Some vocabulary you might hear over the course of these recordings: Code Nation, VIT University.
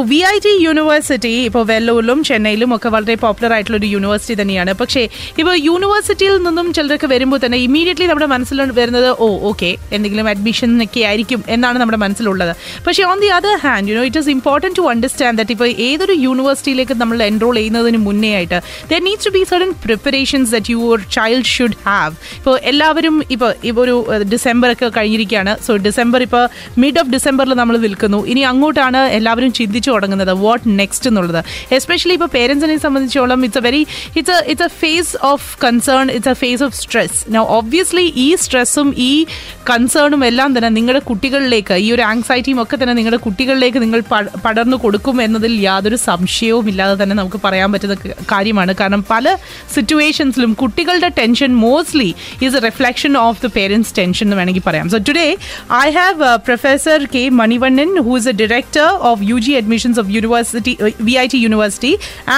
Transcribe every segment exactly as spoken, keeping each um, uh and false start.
ഇപ്പോൾ V I T university ഇപ്പോൾ വെല്ലൂരിലും ചെന്നൈയിലും ഒക്കെ വളരെ പോപ്പുലർ ആയിട്ടുള്ള ഒരു യൂണിവേഴ്സിറ്റി തന്നെയാണ്. പക്ഷേ ഇപ്പോൾ യൂണിവേഴ്സിറ്റിയിൽ നിന്നും ചിലർക്ക് വരുമ്പോൾ തന്നെ ഇമീഡിയറ്റ്ലി നമ്മുടെ മനസ്സിൽ വരുന്നത് ഓ ഓക്കെ എന്തെങ്കിലും അഡ്മിഷനൊക്കെ ആയിരിക്കും എന്നാണ് നമ്മുടെ മനസ്സിലുള്ളത്. പക്ഷേ on the other hand you know it is important to understand that ഇപ്പോൾ ഏതൊരു യൂണിവേഴ്സിറ്റിയിലേക്ക് നമ്മൾ എൻറോൾ ചെയ്യുന്നതിന് മുന്നേ ആയിട്ട് there needs to be certain preparations that your child should have. ഇപ്പോൾ എല്ലാവരും ഇപ്പോൾ ഇപ്പോൾ ഒരു ഡിസംബറൊക്കെ കഴിഞ്ഞിരിക്കുകയാണ്. സോ ഡിസംബർ ഇപ്പോൾ മിഡ് ഓഫ് ഡിസംബറിൽ നമ്മൾ നിൽക്കുന്നു. ഇനി അങ്ങോട്ടാണ് എല്ലാവരും ചിന്തിച്ചു തുടങ്ങുന്നത് വാട്ട് നെക്സ്റ്റ് എന്നുള്ളത്. എസ്പെഷ്യലി ഇപ്പോൾ പേരൻസിനെ സംബന്ധിച്ചോളം it's a very it's it's a phase of concern, it's a phase of stress. Now obviously ഈ സ്ട്രെസ്സും ഈ കൺസേണും എല്ലാം തന്നെ നിങ്ങളുടെ കുട്ടികളിലേക്ക്, ഈ ഒരു ആങ്സൈറ്റിയും ഒക്കെ തന്നെ നിങ്ങളുടെ കുട്ടികളിലേക്ക് നിങ്ങൾ പടർന്നു കൊടുക്കും എന്നതിൽ യാതൊരു സംശയവും ഇല്ലാതെ തന്നെ നമുക്ക് പറയാൻ പറ്റുന്ന കാര്യമാണ്. കാരണം പല സിറ്റുവേഷൻസിലും കുട്ടികളുടെ tension mostly is a reflection of the parents tension എന്ന് വേണമെങ്കിൽ പറയാം. So today I have professor K Manivannan who is a director of U G admissions of university uh, V I T University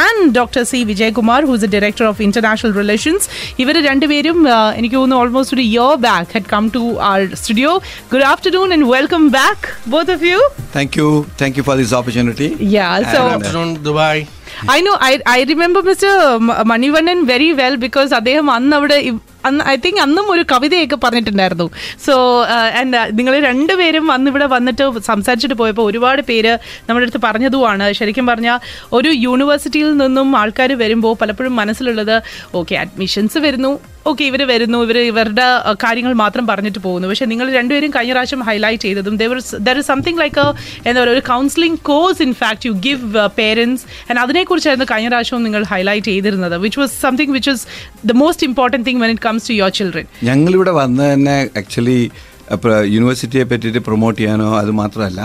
and Doctor C. Vijay Kumar, who is the Director of International Relations. Ivaru rendu perum enikku onnu almost a year back had come to our studio. Good afternoon and welcome back both of you. Thank you. Thank you for this opportunity. Yeah, so good afternoon Dubai. I know I I remember Mister Manivannan very well because അദ്ദേഹം അന്ന് അവിടെ അന്ന് I think അന്നും ഒരു കവിതയൊക്കെ പറഞ്ഞിട്ടുണ്ടായിരുന്നു. So and നിങ്ങൾ രണ്ടുപേരും അന്ന് ഇവിടെ വന്നിട്ട് സംസാരിച്ചിട്ട് പോയപ്പോൾ ഒരുപാട് പേര് നമ്മുടെ അടുത്ത് പറഞ്ഞതുമാണ്. ശരിക്കും പറഞ്ഞാൽ ഒരു യൂണിവേഴ്സിറ്റിയിൽ നിന്നും ആൾക്കാർ വരുമ്പോൾ പലപ്പോഴും മനസ്സിലുള്ളത് ഓക്കെ അഡ്മിഷൻസ് വരുന്നു, ഓക്കെ ഇവർ വരുന്നു, ഇവർ ഇവരുടെ കാര്യങ്ങൾ മാത്രം പറഞ്ഞിട്ട് പോകുന്നു. പക്ഷേ നിങ്ങൾ രണ്ടുപേരും കഴിഞ്ഞ പ്രാവശ്യം ഹൈലൈറ്റ് ചെയ്തതും there there is something like എന്താ പറയുക ഒരു counselling course in fact you give parents and അതിനെക്കുറിച്ചായിരുന്നു കഴിഞ്ഞ പ്രാവശ്യവും നിങ്ങൾ ഹൈലൈറ്റ് ചെയ്തിരുന്നത്, which was something which is the most important thing when it comes to your children. ഞങ്ങളിവിടെ വന്ന് തന്നെ ആക്ച്വലി യൂണിവേഴ്സിറ്റിയെ പറ്റിയിട്ട് പ്രൊമോട്ട് ചെയ്യാനോ അത് മാത്രമല്ല,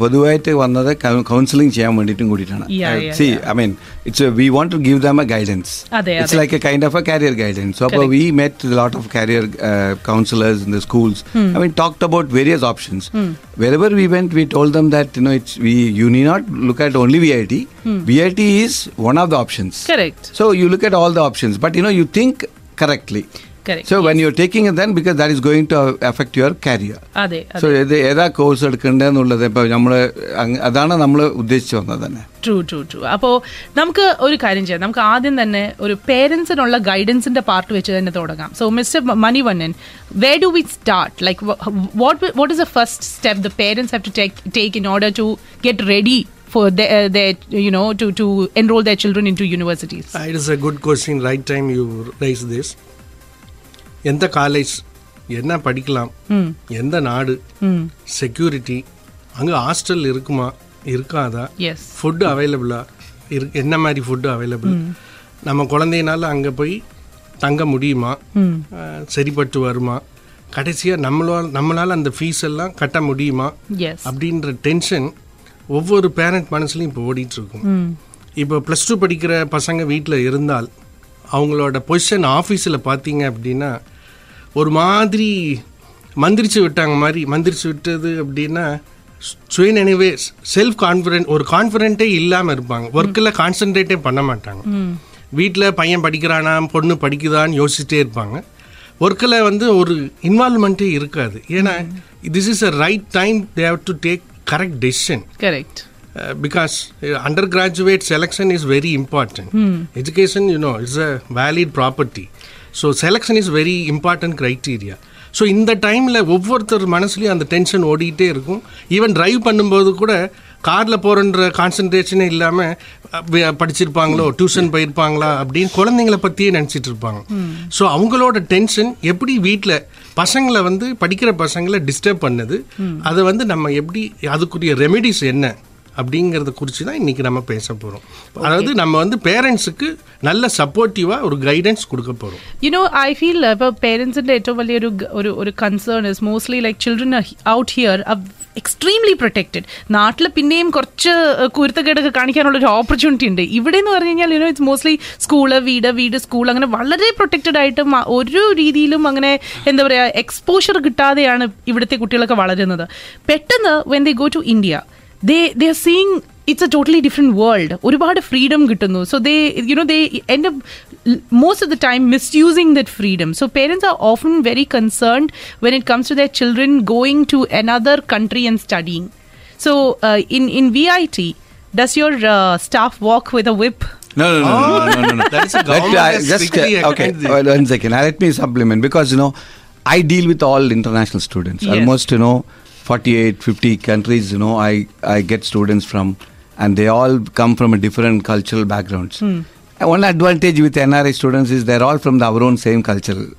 പൊതുവായിട്ട് വന്നത് കൗൺസിലിംഗ് ചെയ്യാൻ വേണ്ടിയിട്ടും കൂടിയിട്ടാണ്. See I mean it's we want to give them a guidance, it's like a kind of a career guidance. So അപ്പോൾ we met lot of career counsellors in the schools. I mean talked about various options. Wherever we went, we told them that you know it's we you need not look at only V I T. Hmm. V I T is one of the options. Correct. So you look at all the options, but you know you think correctly. Correct. So yes. When you are taking it then because that is going to affect your career. Ade. Ade. So ede eda course edukunda ennullade appo nammal adana nammal uddeshichu vandadane. True true true അപ്പോൾ നമുക്ക് ഒരു കാര്യം ചെയ്യാം. നമുക്ക് ആദ്യം തന്നെ ഒരു പേരൻസിനുള്ള ഗൈഡൻസിൻ്റെ part വെച്ച് തന്നെ തുടങ്ങാം. So mister Manivannan, where do we start? Like what what is the first step the parents have to take take in order to get ready for the, uh, their you know to to enroll their children into universities? It is a good question. Right time you raise this. എന്താ college, എന്നാ പഠിക്കലാം, എന്താ നാട്, security, അങ്ങ് hostel இருக்குமா இருக்காதா, food அவைலபிளா, என்ன மாதிரி ஃபுட் அவைலபிள், நம்ம குழந்தையினால அங்கே போய் தங்க முடியுமா, சரிப்பட்டு வருமா, கடைசியாக நம்மளால் நம்மளால் அந்த ஃபீஸ் எல்லாம் கட்ட முடியுமா அப்படின்ற டென்ஷன் ஒவ்வொரு பேரண்ட் மனசுலையும் இப்போ ஓடிட்டுருக்கும். இப்போ ப்ளஸ் டூ படிக்கிற பசங்க வீட்டில் இருந்தால் அவங்களோட பொசிஷன் ஆஃபீஸில் பார்த்தீங்க அப்படின்னா ஒரு மாதிரி மந்திரிச்சு விட்டாங்க மாதிரி மந்திரிச்சு விட்டது அப்படின்னா சுயநினைவே செல்ஃப் கான்ஃபிடென்ட் ஒரு கான்ஃபிடென்ட்டே இல்லாமல் இருப்பாங்க. ஒர்க்கில் கான்சன்ட்ரேட்டே பண்ண மாட்டாங்க. வீட்டில் பையன் படிக்கிறானா பொண்ணு படிக்குதான்னு யோசிச்சுட்டே இருப்பாங்க. ஒர்க்கில் வந்து ஒரு இன்வால்மெண்ட்டே இருக்காது. ஏன்னா this is a right time they have to take correct decision. Correct. Because undergraduate selection is very important. Education you know it's a valid property. So selection is very important criteria. So இந்த டைமில் ஒவ்வொருத்தர் மனசுலையும் அந்த tension ஓடிக்கிட்டே இருக்கும். Even drive பண்ணும்போது கூட காரில் போகிறன்ற கான்சன்ட்ரேஷனே இல்லாமல் படிச்சிருப்பாங்களோ டியூஷன் போயிருப்பாங்களா அப்படின்னு குழந்தைங்களை பற்றியே நினச்சிட்டு இருப்பாங்க. ஸோ அவங்களோட டென்ஷன் எப்படி வீட்டில் பசங்களை வந்து படிக்கிற பசங்களை டிஸ்டர்ப் பண்ணுது, அதை வந்து நம்ம எப்படி அதுக்குரிய ரெமெடிஸ் என்ன அப்படிங்கிறத குறித்து தான் இன்றைக்கி நம்ம பேச போகிறோம். அதாவது நம்ம வந்து பேரண்ட்ஸுக்கு நல்ல சப்போர்ட்டீவாக ஒரு கைடன்ஸ் கொடுக்க പോരും. യു നോ ഐ ഫീൽ ഇപ്പോൾ പേരൻസിൻ്റെ ഏറ്റവും വലിയൊരു ഒരു ഒരു concern is mostly like children out here are extremely protected. നാട്ടിൽ പിന്നെയും കുറച്ച് കുരുത്തക്കേടൊക്കെ കാണിക്കാനുള്ളൊരു ഓപ്പർച്യൂണിറ്റി ഉണ്ട്. ഇവിടെ എന്ന് പറഞ്ഞു കഴിഞ്ഞാൽ you know it's mostly school വീട് വീട് സ്കൂൾ അങ്ങനെ വളരെ പ്രൊട്ടക്റ്റഡ് ആയിട്ട് ഒരു രീതിയിലും അങ്ങനെ എന്താ പറയുക എക്സ്പോഷർ കിട്ടാതെയാണ് ഇവിടുത്തെ കുട്ടികളൊക്കെ വളരുന്നത്. പെട്ടെന്ന് when they go to India They they are seeing it's a totally different world. ഒരുപാട് ഫ്രീഡം കിട്ടുന്നു. So they, you know, they end up most of the time misusing that freedom. So parents are often very concerned when it comes to their children going to another country and studying. So uh, in in V I T, Does your uh, staff walk with a whip? No, no, no, oh. no, no, no, no. That is a government. Let, uh, just, uh, okay, well, one second. Now, let me supplement because, you know, I deal with all international students. Yes. Almost, you know, forty-eight, fifty countries, you know, I, I get students from, and they all come from a different cultural backgrounds. Hmm. And one advantage with N R I students is they're all from the, our own same cultural yeah.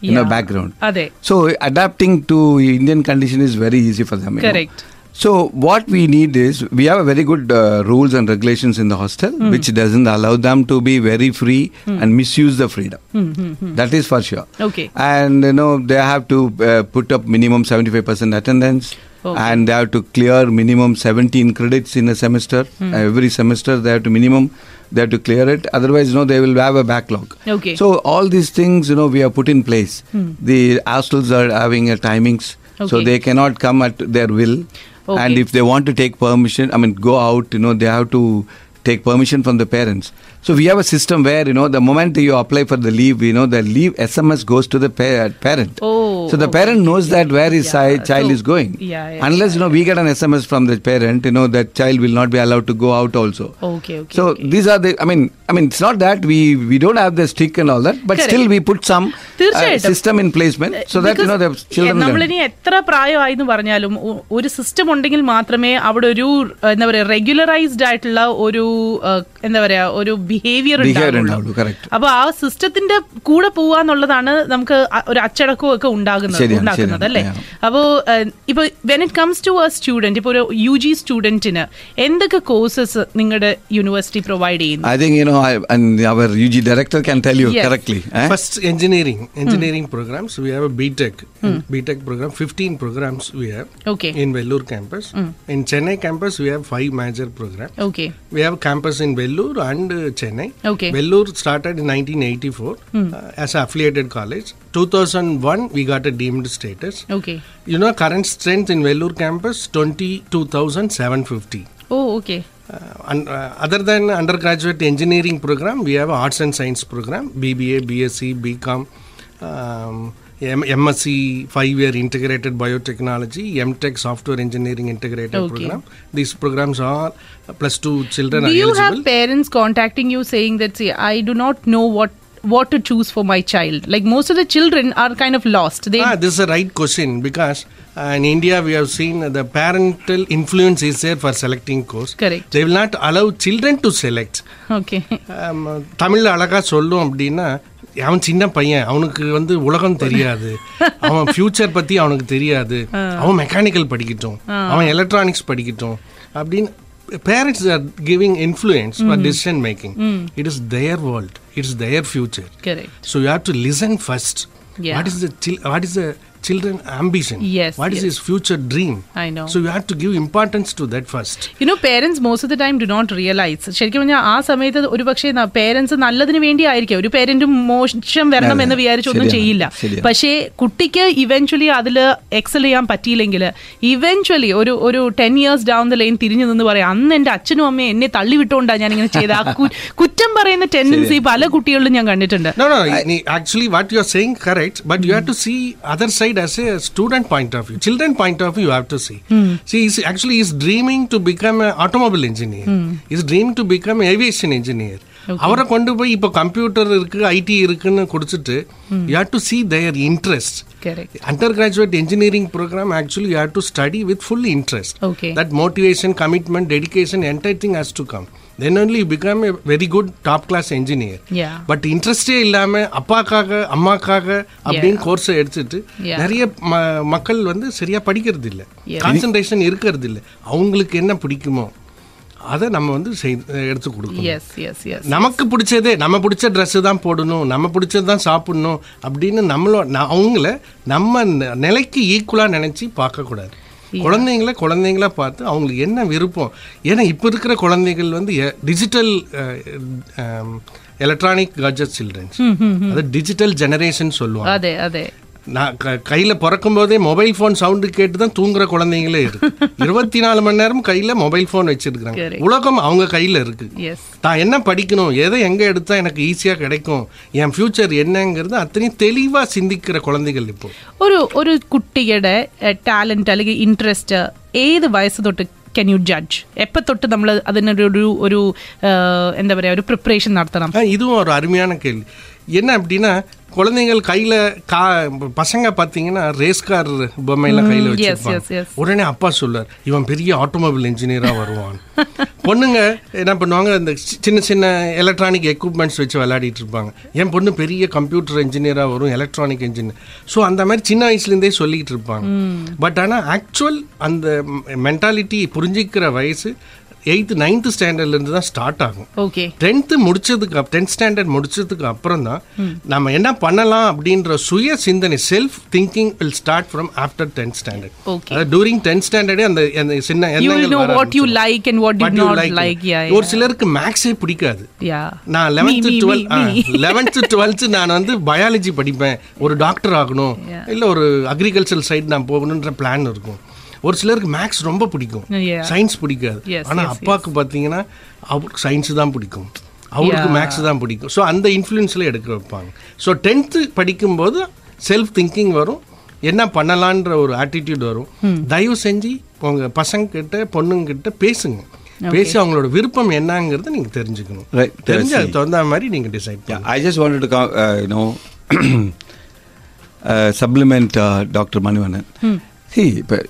you know, background. Are they? So, adapting to Indian condition is very easy for them. Correct. You know? So, what we need is, we have a very good uh, rules and regulations in the hostel, mm. which doesn't allow them to be very free mm. and misuse the freedom. Mm, mm, mm. That is for sure. Okay. And, you know, they have to uh, put up minimum seventy-five percent attendance. Okay. And they have to clear minimum seventeen credits in a semester. Mm. Uh, every semester, they have to minimum, they have to clear it. Otherwise, you know, they will have a backlog. Okay. So, all these things, you know, we have put in place. Mm. The hostels are having a timings, okay. so they cannot come at their will. Okay. And if they want to take permission, I mean, go out, you know, they have to take permission from the parents. So, we have a system where, you know, the moment you apply for the leave, you know, the leave S M S goes to the pa- parent. Oh, so, the okay. parent knows that where his yeah. child so, is going. Yeah, yeah, Unless, yeah, you know, yeah. we get an S M S from the parent, you know, that child will not be allowed to go out also. Okay, okay. So, okay. these are the, I mean, I mean, it's not that we, we don't have the stick and all that, but Correct. still we put some uh, system in place, man, so that, because, you know, the children... Because, behaviour ഉണ്ടാവുള്ളൂ. അപ്പോൾ ആ സിസ്റ്റത്തിന്റെ കൂടെ പോവാന്നുള്ളതാണ് നമുക്ക് ഒരു അച്ചടക്കവും ഒക്കെ ഉണ്ടാകുന്നത് ഉണ്ടാക്കുന്നത് അല്ലേ? അപ്പോൾ ഇപ്പോൾ when it comes to a student, ഇപ്പോൾ ഒരു യു ജി സ്റ്റുഡന്റിന് എന്തൊക്കെ കോഴ്സസ് നിങ്ങളുടെ യൂണിവേഴ്സിറ്റി പ്രൊവൈഡ് ചെയ്യുന്നു? I think you know our U G director can tell you correctly. First engineering engineering programmes we have a BTech BTech programme fifteen programmes we have okay in Vellore campus. In Chennai campus we have five major programme. Okay we have campus in Vellore and Chennai. Okay. Vellore started in nineteen eighty-four mm. uh, as an affiliated college. two thousand one we got a deemed status. Okay. You know, current strength in Vellore campus twenty-two thousand seven hundred fifty. Oh, okay. Uh, un- uh, other than undergraduate engineering program, we have arts and science program, B B A, B S C, B Com, um, M- MSc five year integrated biotechnology, M Tech software engineering integrated okay. program. These programs are uh, plus two children. Do are you eligible. Have parents contacting you saying that, see, I do not know what what to choose for my child? Like, most of the children are kind of lost. They ah, this is a right question because uh, in India we have seen uh, the parental influence is there for selecting course. Correct. They will not allow children to select. Okay. Um, Tamil alaga sollu appadina. அவன் சின்ன பையன், அவனுக்கு வந்து உலகம் தெரியாது, அவன் future பற்றி அவனுக்கு தெரியாது, அவன் மெக்கானிக்கல் படிக்கட்டும், அவன் எலக்ட்ரானிக்ஸ் படிக்கட்டும் அப்படின்னு parents are giving influence for decision making. It is their world, it's their future. So you have to listen first. What is the what is the children ambition, yes, what yes. is his future dream. I know. So you have to give importance to that first. You know, parents most of the time do not realize. ശരിക്കും പറഞ്ഞാൽ ആ സമയത്ത് ഒരു പക്ഷേ parents നല്ലതിന് വേണ്ടി ആയിരിക്കും, ഒരു പേരന്റും മോശം വരണം എന്ന് വിചാരിച്ചൊന്നും ചെയ്യില്ല. പക്ഷേ കുട്ടിക്ക് ഇവൻച്വലി അതിൽ എക്സൽ ചെയ്യാൻ പറ്റിയില്ലെങ്കിൽ ഇവൻച്വലി ഒരു ഒരു ten years down the line തിരിഞ്ഞു നിന്ന് പറയാം, അന്ന് എൻ്റെ അച്ഛനും അമ്മയും എന്നെ തള്ളി വിട്ടുകൊണ്ടാണ് ഞാനിങ്ങനെ ചെയ്ത ആ കുറ്റം പറയുന്ന ടെൻഡൻസി പല കുട്ടികളിലും ഞാൻ കണ്ടിട്ടുണ്ട്. No, no, actually what you are saying correct, but you have to see other side as a student point of view. Children point of view you have to see. Mm. See, he's actually he's dreaming to become an automobile engineer. Mm. He's dreaming to become an aviation engineer. அவரை கொண்டு போய் இப்போ computer இருக்கு, IT இருக்குன்னு கொடுத்துட்டு you have to see their interest. Undergraduate engineering programme actually you have to study with full interest. That motivation, commitment, dedication, entire thing has to come. Then only you become a very good top class engineer. Yeah. But interest illama appakaga ammakkaga appdin course eduthittu nariya makkal vandu seriya padikiradhu illa, concentration irukkiradhu illa, avangalukku enna pidikumo அதை நம்ம வந்து எடுத்து கொடுக்கணும். நமக்கு பிடிச்சதே, நம்ம பிடிச்ச dress தான் போடணும், நம்ம பிடிச்சது தான் சாப்பிடணும் அப்படின்னு நம்மளோ அவங்கள நம்ம நிலைக்கு ஈக்குவலாக நினச்சி பார்க்கக்கூடாது. குழந்தைங்கள குழந்தைங்கள பார்த்து அவங்களுக்கு என்ன விருப்பம், ஏன்னா இப்போ இருக்கிற குழந்தைகள் வந்து டிஜிட்டல் எலக்ட்ரானிக் கட்ஜெட் சில்ட்ரன்ஸ், அது டிஜிட்டல் ஜெனரேஷன் சொல்லுவாங்க. நான் கையில் பிறக்கும் போதே மொபைல் ஃபோன் சவுண்டு கேட்டு தான் தூங்குற குழந்தைங்களே இருக்கு. இருபத்தி நாலு மணி நேரம் கையில் மொபைல் ஃபோன் வச்சிருக்கிறாங்க. உலகம் அவங்க கையில் இருக்குது. தான் என்ன படிக்கணும், எதை எங்கே எடுத்தால் எனக்கு ஈஸியாக கிடைக்கும், என் ஃபியூச்சர் என்னங்கிறது அத்தனையும் தெளிவாக சிந்திக்கிற குழந்தைகள் இப்போ. ஒரு ஒரு குட்டியோட டேலண்ட் அல்லது இன்ட்ரெஸ்ட் ഏത് വയസ്സ് തൊട്ട് can you judge? എപ്പോൾ തൊട്ട് നമ്മൾ അതിനൊരു ഒരു എന്താ പറയുക ഒരു പ്രിപ്പറേഷൻ നടത്തണം? இதுவும் ஒரு அருமையான கேள்வி. என்ன அப்படின்னா, குழந்தைகள் கையில் கா பசங்க பார்த்தீங்கன்னா ரேஸ் கார் பொம்மையெல்லாம் கையில் வச்சுருப்பாங்க. உடனே அப்பா சொல்லுவார், இவன் பெரிய ஆட்டோமொபைல் இன்ஜினியராக வருவான். பொண்ணுங்க என்ன பண்ணுவாங்க, இந்த சின்ன சின்ன எலக்ட்ரானிக் எக்யூப்மெண்ட்ஸ் வச்சு விளையாடிட்டு இருப்பாங்க. என் பொண்ணு பெரிய கம்ப்யூட்டர் இன்ஜினியராக வரும், எலக்ட்ரானிக் இன்ஜினியர். ஸோ அந்த மாதிரி சின்ன வயசுலேருந்தே சொல்லிக்கிட்டு இருப்பாங்க. பட் ஆனால் ஆக்சுவல் அந்த மென்டாலிட்டி புரிஞ்சிக்கிற வயசு எய்த்து நைன்த்து ஸ்டாண்டர்ட்லேருந்து தான் ஸ்டார்ட் ஆகும். ஓகே, டென்த்து முடிச்சதுக்கு டென்த் ஸ்டாண்டர்ட் முடிச்சதுக்கு அப்புறம் தான் நம்ம என்ன பண்ணலாம் அப்படின்ற சுய சிந்தனை, self thinking will start from after tenth standard. Okay, during tenth ஸ்டாண்டர்டே அந்த அந்த சின்ன what you like and what you not like. ஒரு சிலருக்கு மேக்ஸே பிடிக்காது. நான் லெவன்த்து டுவெல்த் லெவன்த்து டுவெல்த்து நான் வந்து பயாலஜி படிப்பேன், ஒரு டாக்டர் ஆகணும், இல்லை ஒரு அக்ரிகல்ச்சர் சைடு நான் போகணுன்ற பிளான் இருக்கும். ஒரு சிலருக்கு மேக்ஸ் ரொம்ப பிடிக்கும், சயின்ஸ் பிடிக்காது. ஆனால் அப்பாவுக்கு பார்த்தீங்கன்னா அவருக்கு சயின்ஸு தான் பிடிக்கும், அவருக்கு மேக்ஸ் தான் பிடிக்கும். ஸோ அந்த இன்ஃப்ளூயன்ஸில் எடுக்க வைப்பாங்க. ஸோ டென்த்து படிக்கும்போது செல்ஃப் திங்கிங் வரும், என்ன பண்ணலான்ற ஒரு ஆட்டிடியூட் வரும். தயவு செஞ்சு உங்கள் பசங்கக்கிட்ட பொண்ணுங்கிட்ட பேசுங்க, பேசி அவங்களோட விருப்பம் என்னங்கிறது நீங்கள் தெரிஞ்சுக்கணும். தெரிஞ்சு அது தகுந்த மாதிரி நீங்கள் டிசைட் பண்ணலாம். I just wanted to you know supplement doctor Manivannan. இப்போ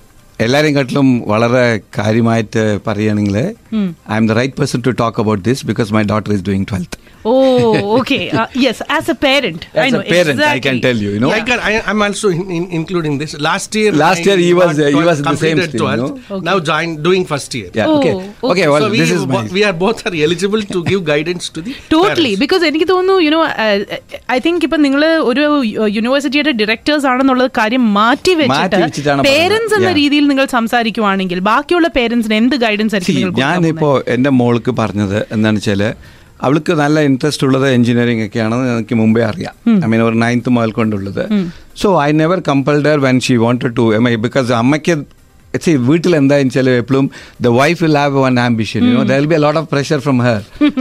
എല്ലാരെയും കാട്ടിലും വളരെ കാര്യമായിട്ട് പറയുകയാണെങ്കിൽ I M the right person to talk about this because my daughter is doing twelfth. Oh, okay. Uh, yes, as a parent. As I know, a parent, exactly. I can tell you, you know. Like, I, I'm also in, in including this. Last year, last year he was, uh, he was in the same stage, you know. Okay. Now joined, doing first year. Yeah, oh, okay. okay. Okay, well, so we, this is my... We are both are eligible to give guidance to the Totally, parents. Because I think, you know, uh, I think if you are a university directors, you are a career marty vechita. Parents and the രീതിയിൽ നിങ്ങൾ സംസാരിക്കുകയാണെങ്കിൽ ബാക്കിയുള്ള പേരൻസിന് എന്ത് guidance ആയിരിക്കും നിങ്ങൾ കൊടുക്കുന്നത്? ഞാനിപ്പോൾ എൻ്റെ മോൾക്ക് പറഞ്ഞത് എന്താണെന്ന് വെച്ചാൽ, അവൾക്ക് നല്ല ഇൻട്രസ്റ്റ് ഉള്ളത് എൻജിനീയറിംഗ് ഒക്കെയാണെന്ന് എനിക്ക് മുമ്പേ അറിയാം. ഐ മീൻ ഒരു നയൻത്ത് മുതൽ കൊണ്ടുള്ളത്. So I never compelled her when she wanted to M I because അമ്മയ്ക്ക് see, വീട്ടിൽ എന്താണെന്ന് വെച്ചാൽ എപ്പോഴും the wife will have one ambition, you know, there will be a lot of pressure from her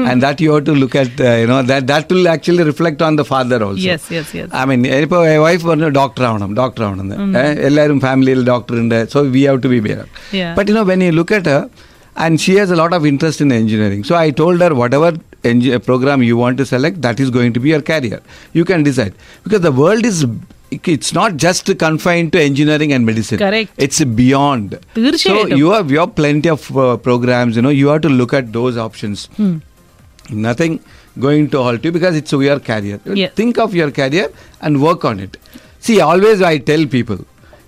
and that you have to look at, you know, that that will actually reflect on the father also. I mean ഇപ്പോൾ wife പറഞ്ഞു doctor ആവണം doctor ആവണം എന്ന്, എല്ലാവരും ഫാമിലിയിൽ doctor ഉണ്ട്. So we have to be bear but you know when you look at her and she has a lot of interest in engineering. So I told her whatever enge- program you want to select, that is going to be your career. You can decide. Because the world is, it's not just confined to engineering and medicine. Correct. It's beyond. So you have, you have plenty of uh, programs, you know, you have to look at those options. Hmm. Nothing going to halt you because it's your career. Yes. Think of your career and work on it. See, always I tell people,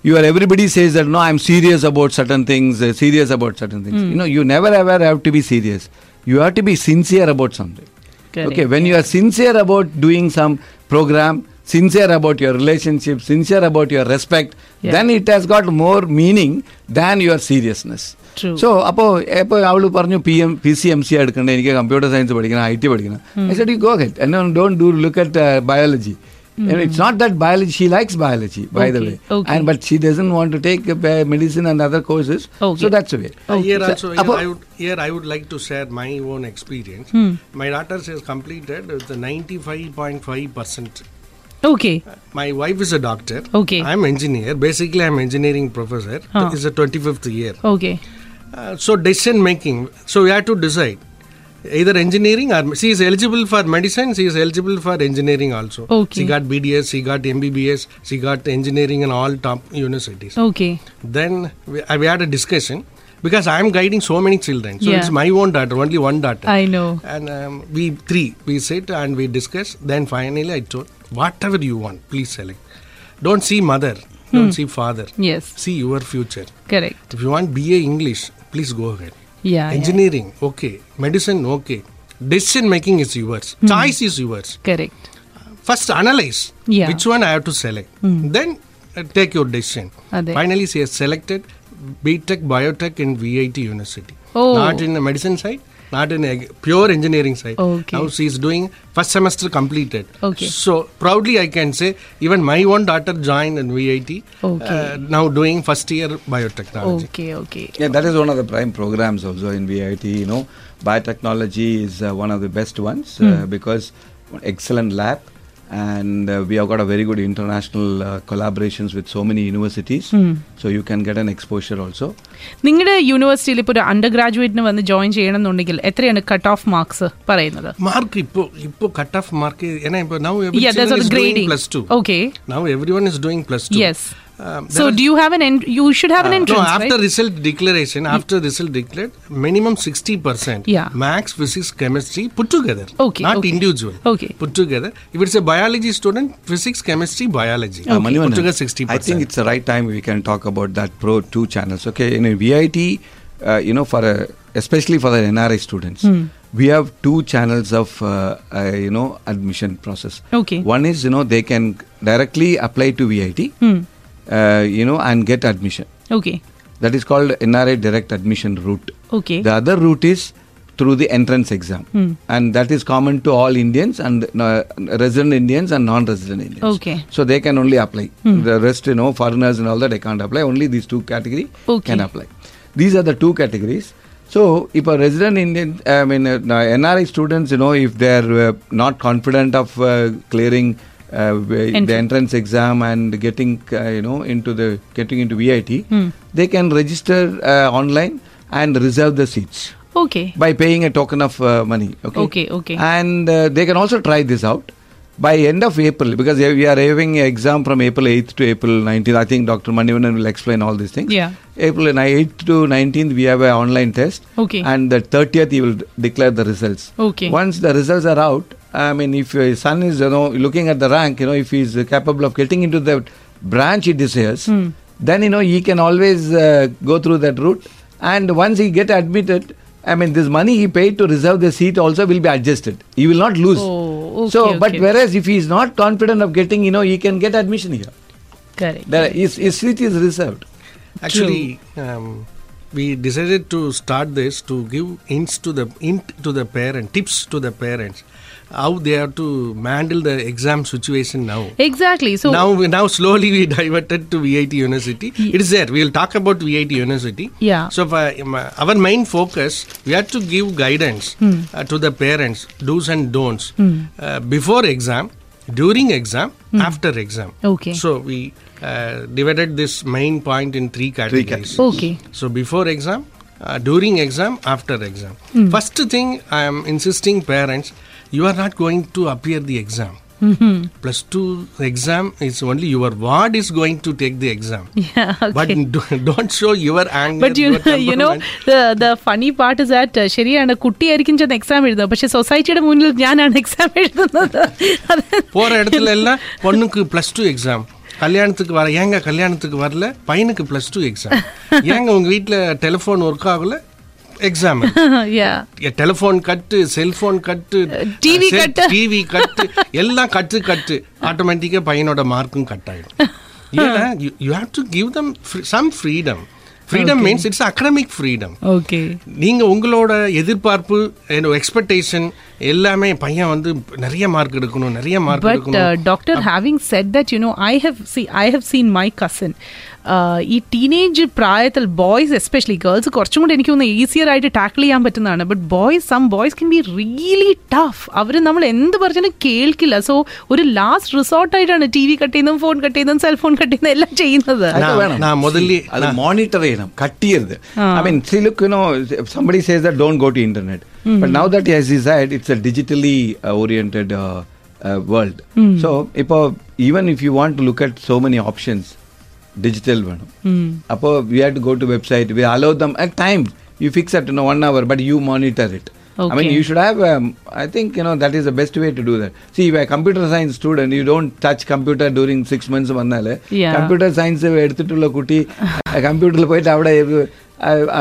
you are, everybody says that, no, I am serious about certain things, uh, serious about certain things. Mm. You know, you never ever have to be serious. You have to be sincere about something. Correct. Okay, when you are sincere about doing some program, sincere about your relationship, sincere about your respect, yeah, then it has got more meaning than your seriousness. True. So, appo appo avlu parnu pm pcmc edukana, enike computer science padikana, I T padikana. Mm. I said, you go ahead and don't do look at uh, biology. Mm-hmm. And it's not that biology, she likes biology, by okay, the way. Okay. And but she doesn't want to take uh, medicine and other courses. Okay. So that's the way. Okay. Uh, here so, also, here I, would, here I would like to share my own experience. Hmm. My daughter has completed with the ninety-five point five percent. Okay. Uh, my wife is a doctor. Okay. I'm engineer. Basically, I'm engineering professor. Huh. It's the twenty-fifth year. Okay. Uh, so decision making. So we have to decide. Either engineering or she is eligible for medicine, she is eligible for engineering also. Okay. She got B D S, she got M B B S, she got engineering in all top universities. Okay. Then we, we had a discussion because I am guiding so many children. So yeah, it's my own daughter, only one daughter. I know. And um, we three, we sit and we discuss. Then finally I told, whatever you want, please select. Don't see mother, hmm, don't see father. Yes. See your future. Correct. If you want B A English, please go ahead. Yeah, engineering, yeah, okay, medicine, okay, decision making is yours, mm, choice is yours. Correct. First analyze, yeah, which one I have to select, mm, then uh, take your decision. Adhe. Finally she has selected B Tech Biotech in V I T University. Oh. Not in the medicine side, not in a pure engineering side. Okay. Now she is doing first semester completed. Okay. So proudly I can say even my own daughter joined in V I T. Okay. Uh, now doing first year biotechnology. Okay, okay. Yeah, that is one of the prime programs also in V I T. You know, biotechnology is uh, one of the best ones, hmm, uh, because excellent lab. and uh, we have got a very good international uh, collaborations with so many universities. Mm. So you can get an exposure also. നിങ്ങളുടെ യൂണിവേഴ്സിറ്റിയിൽ ഇപ്പോൾ ഒരു under ഗ്രാജുവേറ്റിന് വന്ന് join ചെയ്യണം എന്നുണ്ടെങ്കിൽ എത്രയാണ് cut off marks പറയുന്നത്? Mark ഇപ്പോൾ ഇപ്പോൾ കട്ട് ഓഫ് മാർക്ക് എന്നെ ഇപ്പോൾ now everyone is doing plus two. Okay. Now everyone is doing plus two. Yes. Um, so do you have an en- you should have uh, an entrance, no, after right? result declaration after result declared minimum sixty percent yeah. max physics chemistry put together okay, not okay. individual okay. put together if it's a biology student physics chemistry biology okay. uh, Manivannan, put together sixty percent. I think it's the right time we can talk about that pro two channels okay in a V I T uh, you know for a, especially for the N R I students mm. we have two channels of uh, uh, you know admission process okay one is you know they can directly apply to V I T mm. Uh, you know and get admission okay that is called N R I direct admission route okay the other route is through the entrance exam mm. and that is common to all Indians and uh, resident Indians and non-resident Indians okay so they can only apply mm. the rest you know foreigners and all that they can't apply only these two category okay. can apply these are the two categories so if a resident Indian I mean uh, N R I students you know if they are uh, not confident of uh, clearing Uh, the entrance exam and getting uh, you know into the getting into V I T mm. they can register uh, online and reserve the seats okay by paying a token of uh, money okay okay okay and uh, they can also try this out by end of April because we are having an exam from April eighth to April nineteenth I think Doctor Manivannan will explain all these things yeah April eighth to nineteenth we have an online test okay and the thirtieth he will declare the results okay once the results are out I mean if your son is you know looking at the rank you know if he is uh, capable of getting into the branch he desires mm. then you know he can always uh, go through that route and once he get admitted I mean this money he paid to reserve the seat also will be adjusted he will not lose oh, okay, so okay. but whereas if he is not confident of getting you know he can get admission here correct there is his seat is reserved actually um, we decided to start this to give hints to the hint to the parent tips to the parents how they have to handle the exam situation now exactly so now we, now slowly we diverted to V I T University yeah. it is there we will talk about V I T University yeah so for, um, our main focus we have to give guidance hmm. uh, to the parents do's and don'ts hmm. uh, before exam during exam hmm. after exam okay so we uh, divided this main point in three categories, three categories. okay so before exam uh, during exam after exam hmm. first thing I am insisting parents you are not going to appear the exam mm-hmm. plus two exam is only your ward is going to take the exam yeah okay. but do, don't show your anger but you, you know the the funny part is that ശരിയാണ് കുട്ടി ആയിരിക്കും ചെന്ന് exam എഴുതുന്നത് പക്ഷെ സൊസൈറ്റിയുടെ മുന്നിൽ ഞാനാണ് exam എഴുതുന്നത് പോര ഇടത്തിലെല്ലാം പൊണ്ണുക്ക് പ്ലസ് ടു എക്സാം கல்யாணத்துக்கு வர ஏங்க கல்யாணத்துக்கு வரல பையனுக்கு ப்ளஸ் டூ எக்ஸாம் ஏங்க உங்கள் வீட்டில் டெலிஃபோன் ஒர்க் ஆகலை exam yeah a telephone cut cell phone cut tv uh, cut tv cut எல்லா கட் கட் ஆட்டோமேட்டிக்கா பையனோட மார்க்கும் கட் ஆயிடும் ஏன்னா you have to give them free, some freedom freedom okay. means it's academic freedom okay நீங்க உங்களோட எதிர்பார்ப்பு expectation எல்லாமே பையன் வந்து நிறைய மார்க் எடுக்கணும் நிறைய மார்க் எடுக்கணும் but uh, doctor having said that you know i have see i have seen my cousin ഈ ടീനേജ് പ്രായത്തിൽ ബോയ്സ് എസ്പെഷ്യലി ഗേൾസ് കുറച്ചും കൂടി എനിക്ക് തോന്നുന്നു ഈസിയർ ആയിട്ട് ടാക്കിൾ ചെയ്യാൻ പറ്റുന്നതാണ് but boys some boys can be really tough അവർ നമ്മൾ എന്ത് പറഞ്ഞാലും കേൾക്കില്ല സോ ഒരു ലാസ്റ്റ് റിസോർട്ടായിട്ടാണ് ടി വി കട്ട് ചെയ്യുന്നതും ഫോൺ കട്ട് ചെയ്യുന്നതും സെൽഫോൺ കട്ട് ചെയ്യുന്നതും എല്ലാം ചെയ്യുന്നത് അത് മോണിറ്റർ ചെയ്യണം കട്ട് ചെയ്യരുത് I mean see look you know somebody says that don't go to internet but now that as he said it's a digitally oriented world so ഇപ്പോൾ even if you want to look at so many options digital വേണം അപ്പോൾ we had to go to website we allow them at time you fix it in one hour but you monitor it okay. I mean you should have um, I think you know that is the best way to do that see if a computer science student you don't touch computer during six months വന്നാലേ computer science എടുത്തിട്ടുള്ള കുട്ടി കമ്പ്യൂട്ടറിൽ പോയിട്ട് അവിടെ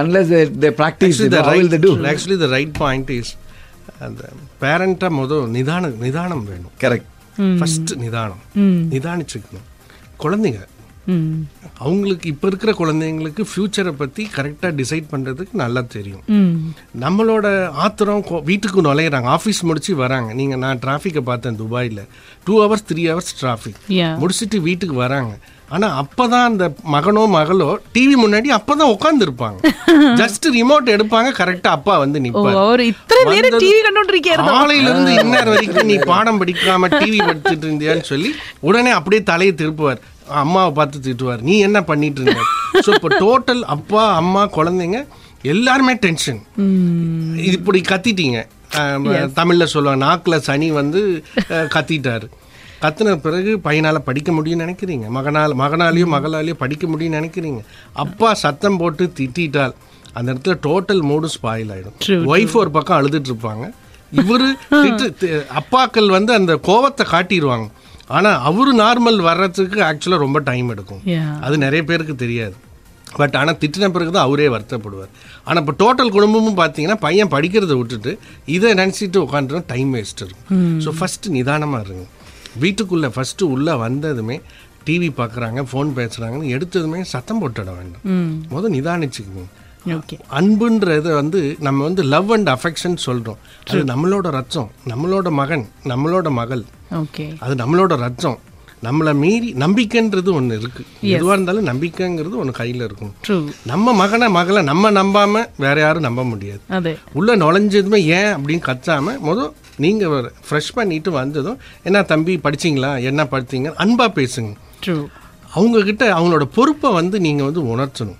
unless they, they practice actually, the how right, will they do actually the right point is the parent modu nidanam nidanam venum correct first nidanam nidanichikkum kulandinga அவங்களுக்கு இப்போ இருக்கிற குழந்தைங்களுக்கு ஃபியூச்சரை பற்றி கரெக்டாக டிசைட் பண்ணுறதுக்கு நல்லா தெரியும் நம்மளோட ஆத்திரம் வீட்டுக்கு நுழையிறாங்க ஆஃபீஸ் முடிச்சு வராங்க நீங்கள் நான் டிராஃபிக்கை பார்த்தேன் துபாயில் two hours three hours traffic முடிச்சுட்டு வீட்டுக்கு வராங்க ஆனால் அப்போ தான் அந்த மகனோ மகளோ டிவி முன்னாடி அப்போ தான் உட்காந்துருப்பாங்க. ஜஸ்ட் ரிமோட் எடுப்பாங்க, கரெக்டாக அப்பா வந்து நிற்பாங்க. ஆலையிலேருந்து இன்னொரு வரைக்கும் நீ பாடம் படிக்காம டிவி படிச்சுட்டு இருந்தியான்னு சொல்லி உடனே அப்படியே தலையை திருப்புவார், அம்மாவை பார்த்து திட்டுவார், நீ என்ன பண்ணிட்டு இருந்த. ஸோ இப்போ டோட்டல் அப்பா அம்மா குழந்தைங்க எல்லாருமே டென்ஷன். இது இப்படி கத்திட்டீங்க, தமிழ்ல சொல்லுவாங்க நாக்கில் சனி வந்து கத்திட்டாரு. கத்தின பிறகு பையனால் படிக்க முடியும்னு நினைக்கிறீங்க, மகனால் மகனாலேயோ மகளாலேயோ படிக்க முடியும்னு நினைக்கிறீங்க. அப்பா சத்தம் போட்டு திட்டால் அந்த இடத்துல டோட்டல் மூடு ஸ்பாயில் ஆகிடும். ஒய்ஃப் ஒரு பக்கம் அழுதுட்டு இருப்பாங்க, இவரு அப்பாக்கள் வந்து அந்த கோபத்தை காட்டிடுவாங்க. ஆனால் அவரு நார்மல் வர்றதுக்கு ஆக்சுவலாக ரொம்ப டைம் எடுக்கும், அது நிறைய பேருக்கு தெரியாது. பட் ஆனால் திட்டின பிறகு தான் அவரே வருத்தப்படுவார். ஆனால் இப்போ டோட்டல் குடும்பமும் பார்த்தீங்கன்னா பையன் படிக்கிறத விட்டுட்டு இதை நினச்சிட்டு உட்காந்துடும், டைம் வேஸ்ட் இருக்கும். ஸோ ஃபஸ்ட்டு நிதானமாக இருங்க. வீட்டுக்குள்ளே ஃபஸ்ட்டு உள்ளே வந்ததுமே டிவி பார்க்குறாங்க ஃபோன் பேசுகிறாங்கன்னு எடுத்ததுமே சத்தம் போட்டுட வேண்டும். முதல் நிதானிச்சுக்கணும். அன்புன்றதை வந்து நம்ம வந்து லவ் அண்ட் அஃபெக்ஷன் சொல்கிறோம். அது நம்மளோட ரத்தம், நம்மளோட மகன் நம்மளோட மகள், அது நம்மளோட ரத்தம். நம்மளை மீறி நம்பிக்கைன்றது ஒன்று இருக்குது. எதுவாக இருந்தாலும் நம்பிக்கைங்கிறது ஒன்று கையில் இருக்கும். நம்ம மகனை மகளை நம்ம நம்பாமல் வேற யாரும் நம்ப முடியாது. உள்ளே நுழைஞ்சதுமே ஏன் அப்படின்னு கத்தாமல் மொதல் நீங்கள் ஃப்ரெஷ் பண்ணிட்டு வந்ததும் என்ன தம்பி படிச்சிங்களா என்ன படித்தீங்க அன்பாக பேசுங்க. அவங்கக்கிட்ட அவங்களோட பொறுப்பை வந்து நீங்கள் வந்து உணர்த்தணும்.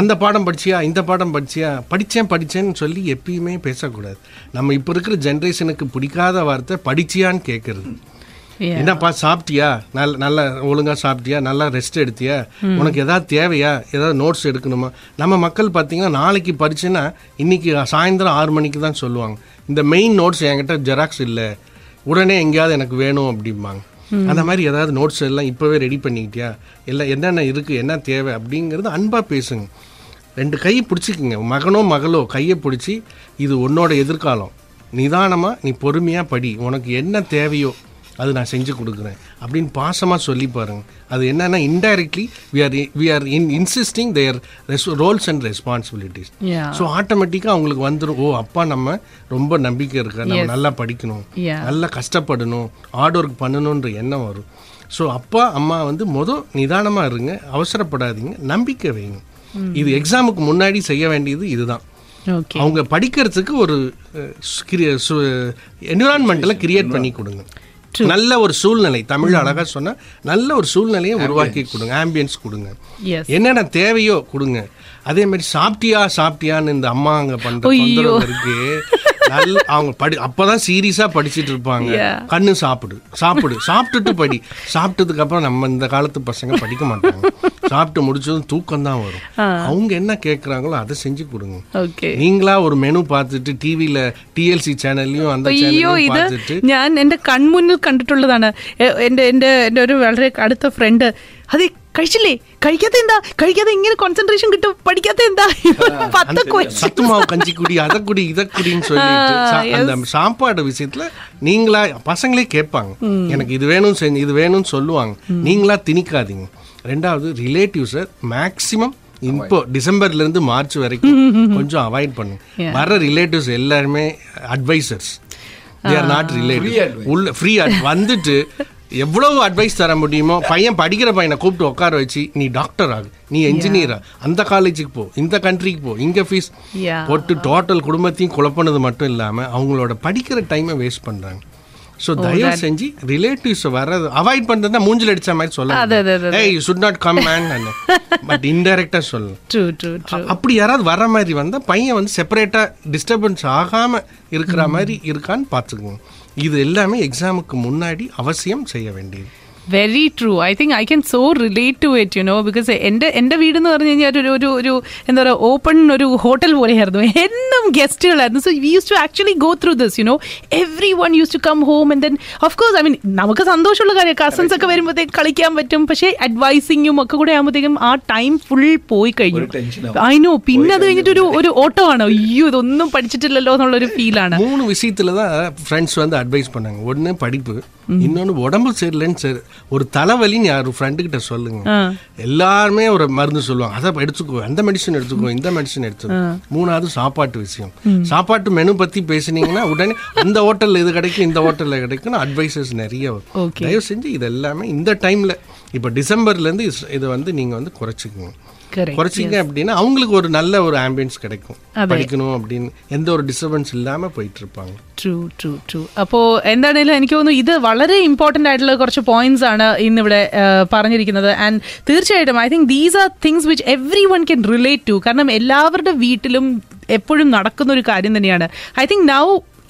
அந்த பாடம் படிச்சியா இந்த பாடம் படிச்சியா படித்தேன் படித்தேன்னு சொல்லி எப்பயுமே பேசக்கூடாது. நம்ம இப்போ இருக்கிற ஜென்ரேஷனுக்கு பிடிக்காத வார்த்தை படிச்சியான்னு கேட்குறது. என்னப்பா சாப்பிட்டியா, நல்ல நல்லா ஒழுங்காக சாப்பிட்டியா, நல்லா ரெஸ்ட் எடுத்தியா, உனக்கு எதாவது தேவையா, ஏதாவது நோட்ஸ் எடுக்கணுமா. நம்ம மக்கள் பார்த்தீங்கன்னா நாளைக்கு பரீட்சைன்னா இன்றைக்கி சாயந்தரம் ஆறு மணிக்கு தான் சொல்லுவாங்க, இந்த மெயின் நோட்ஸ் என்கிட்ட ஜெராக்ஸ் இல்லை, உடனே எங்கேயாவது எனக்கு வேணும் அப்படிம்பாங்க. அந்த மாதிரி ஏதாவது நோட்ஸ் எல்லாம் இப்போவே ரெடி பண்ணிக்கிட்டியா, இல்லை என்னென்ன இருக்குது என்ன தேவை அப்படிங்கிறது அன்பாக பேசுங்க. ரெண்டு கையை பிடிச்சிக்குங்க, மகனோ மகளோ கையை பிடிச்சி இது உன்னோட எதிர்காலம், நிதானமாக நீ பொறுமையாக படி, உனக்கு என்ன தேவையோ அது நான் செஞ்சு கொடுக்குறேன் அப்படின்னு பாசமாக சொல்லி பாருங்கள். அது என்னென்னா indirectly we are we are in insisting their roles and responsibilities. So ஆட்டோமேட்டிக்காக அவங்களுக்கு வந்துடும், ஓ அப்பா நம்ம ரொம்ப நம்பிக்கை இருக்க, நம்ம நல்லா படிக்கணும், நல்லா கஷ்டப்படணும், ஹார்ட் ஒர்க் பண்ணணுன்ற எண்ணம் வரும். ஸோ அப்பா அம்மா வந்து மொதல் நிதானமாக இருங்க, அவசரப்படாதீங்க, நம்பிக்கை வைங்க. இது எக்ஸாமுக்கு முன்னாடி செய்ய வேண்டியது இதுதான். அவங்க படிக்கிறதுக்கு ஒரு என்விரான்மெண்ட்டில் கிரியேட் பண்ணி கொடுங்க, நல்ல ஒரு சூழ்நிலை. தமிழ் அழகாக சொன்னால் நல்ல ஒரு சூழ்நிலையை உருவாக்கி கொடுங்க, ஆம்பியன்ஸ் கொடுங்க, என்னென்ன தேவையோ கொடுங்க. அதே மாதிரி சாப்பிட்டியா சாப்பிட்டியான்னு இந்த அம்மா அங்கே பண்ணுற இருக்கு, நல்ல அவங்க படி அப்போதான் சீரியஸாக படிச்சுட்டு இருப்பாங்க. கண்ணு சாப்பிடு சாப்பிடு சாப்பிட்டுட்டு படி, சாப்பிட்டதுக்கப்புறம் நம்ம இந்த காலத்து பசங்க படிக்க மாட்டாங்க, சாப்பிட்டு முடிச்சதும் தூக்கம் தான் வரும். அவங்க என்ன கேட்குறாங்களோ அதை செஞ்சு கொடுங்க. நீங்களா ஒரு மெனு பார்த்துட்டு டிவியில் டிஎல்சி சேனல்லையும் அந்த சேனல்லையும் பார்த்துட்டு ഞാൻ എൻ്റെ കൺമുന്നിൽ കണ്ടിട്ടുള്ളതാണ്. എൻ്റെ എൻ്റെ എൻ്റെ ഒരു വളരെ അടുത്ത ഫ്രണ്ട് അത് കഴിച്ചില്ലേ, കഴിക്കാത്ത എന്താ, കഴിക്കാതെ ഇങ്ങനെ കോൺസെൻട്രേഷൻ കിട്ടും, പഠിക്കാത്ത എന്താ, പത്ത് சத்துமாவு கஞ்சி குடி அதை குடி இதை குடின்னு சொல்லிட்டு அந்த சாப்பாடு விஷயத்தில் நீங்களா, பசங்களே கேட்பாங்க எனக்கு இது வேணும் செஞ்சு இது வேணும்னு சொல்லுவாங்க, நீங்களா திணிக்காதீங்க. ரெண்டாவது ரிலேட்டிவ்ஸை மேக்ஸிமம் இப்போ டிசம்பர்லேருந்து மார்ச் வரைக்கும் கொஞ்சம் அவாய்ட் பண்ணுங்க. வர ரிலேட்டிவ்ஸ் எல்லாருமே advisers, they are not relative. உள்ள ஃப்ரீயாக வந்துட்டு எவ்வளவு அட்வைஸ் தர முடியுமோ, பையன் படிக்கிற பையனை கூப்பிட்டு உட்கார வச்சு நீ டாக்டர் ஆகு, நீ என்ஜினியரா, அந்த காலேஜுக்கு போ, இந்த கண்ட்ரிக்கு போ, இங்கே ஃபீஸ் போட்டு டோட்டல் குடும்பத்தையும் குழப்பினது மட்டும் இல்லாமல் அவங்களோட படிக்கிற டைமை வேஸ்ட் பண்ணுறாங்க. ஸோ தயவு செஞ்சு ரிலேட்டிவ்ஸ் வர்றது அவாய்ட் பண்ணுறதுனா மூஞ்சில் அடித்த மாதிரி சொல்லலாம், hey you should not come man, but இன்டைரக்டாக சொல்லலாம். அப்படி யாராவது வர மாதிரி வந்தால் பையன் வந்து செப்பரேட்டாக டிஸ்டர்பன்ஸ் ஆகாமல் இருக்கிற மாதிரி இருக்கான்னு பார்த்துக்குங்க. இது எல்லாமே எக்ஸாமுக்கு முன்னாடி அவசியம் செய்ய வேண்டியது. Very true. I think I can so relate to it, you know, because എൻ്റെ എൻ്റെ വീടെന്ന് പറഞ്ഞു കഴിഞ്ഞാൽ ഒരു ഒരു ഒരു എന്താ പറയുക ഓപ്പൺ ഒരു ഹോട്ടൽ പോലെയായിരുന്നു, എന്നും ഗസ്റ്റുകളായിരുന്നു. So we used to actually go through this, you know everyone used to come home and then of course I mean നമുക്ക് സന്തോഷമുള്ള കാര്യം കസിൻസ് ഒക്കെ വരുമ്പോഴത്തേക്ക് കളിക്കാൻ പറ്റും, പക്ഷേ അഡ്വൈസിങ്ങും ഒക്കെ കൂടെ ആകുമ്പോഴത്തേക്കും ആ ടൈം ഫുൾ പോയി കഴിഞ്ഞു. ഐ നോ പിന്നെ അത് കഴിഞ്ഞിട്ടൊരു ഒരു ഓട്ടോ ആണ്, അയ്യോ ഇതൊന്നും പഠിച്ചിട്ടില്ലല്ലോ എന്നുള്ളൊരു ഫീലാണ്. മൂന്ന് വിഷയത്തിലതാ ഫ്രണ്ട്സ് വന്ന് അഡ്വൈസ് பண்ணாங்க. ഒന്ന് പഠിപ്പ്, இன்னொன்று உடம்பு சரியில்லைன்னு சரி ஒரு தலைவலின்னு யார் ஃப்ரெண்டுக்கிட்ட சொல்லுங்க, எல்லாருமே ஒரு மருந்து சொல்லுவாங்க அதை எடுத்துக்கோ, அந்த மெடிசன் எடுத்துக்கோ, இந்த மெடிசன் எடுத்துக்கோ. மூணாவது சாப்பாட்டு விஷயம், சாப்பாட்டு மெனு பற்றி பேசுனீங்கன்னா உடனே அந்த ஹோட்டலில் இது கிடைக்கும் இந்த ஹோட்டலில் கிடைக்குன்னு அட்வைசஸ் நிறைய வரும். தயவு செஞ்சு இது எல்லாமே இந்த டைமில் இப்போ டிசம்பர்லேருந்து இதை வந்து நீங்கள் வந்து குறைச்சிக்கணும். குறைச்சிங்க அப்படின்னா அவங்களுக்கு ஒரு நல்ல ஒரு ஆம்பியன்ஸ் கிடைக்கும், படிக்கணும் அப்படின்னு எந்த ஒரு டிஸ்டர்பன்ஸ் இல்லாமல் போயிட்டு இருப்பாங்க. ട്രൂ ട്രൂ ട്രൂ അപ്പോൾ എന്താണെങ്കിലും എനിക്ക് തോന്നുന്നു ഇത് വളരെ ഇമ്പോർട്ടൻ്റ് ആയിട്ടുള്ള കുറച്ച് പോയിന്റ്സ് ആണ് ഇന്നിവിടെ പറഞ്ഞിരിക്കുന്നത്. ആൻഡ് തീർച്ചയായിട്ടും I think these are things which everyone can relate to. കാരണം എല്ലാവരുടെ വീട്ടിലും എപ്പോഴും നടക്കുന്ന ഒരു കാര്യം തന്നെയാണ്. I think now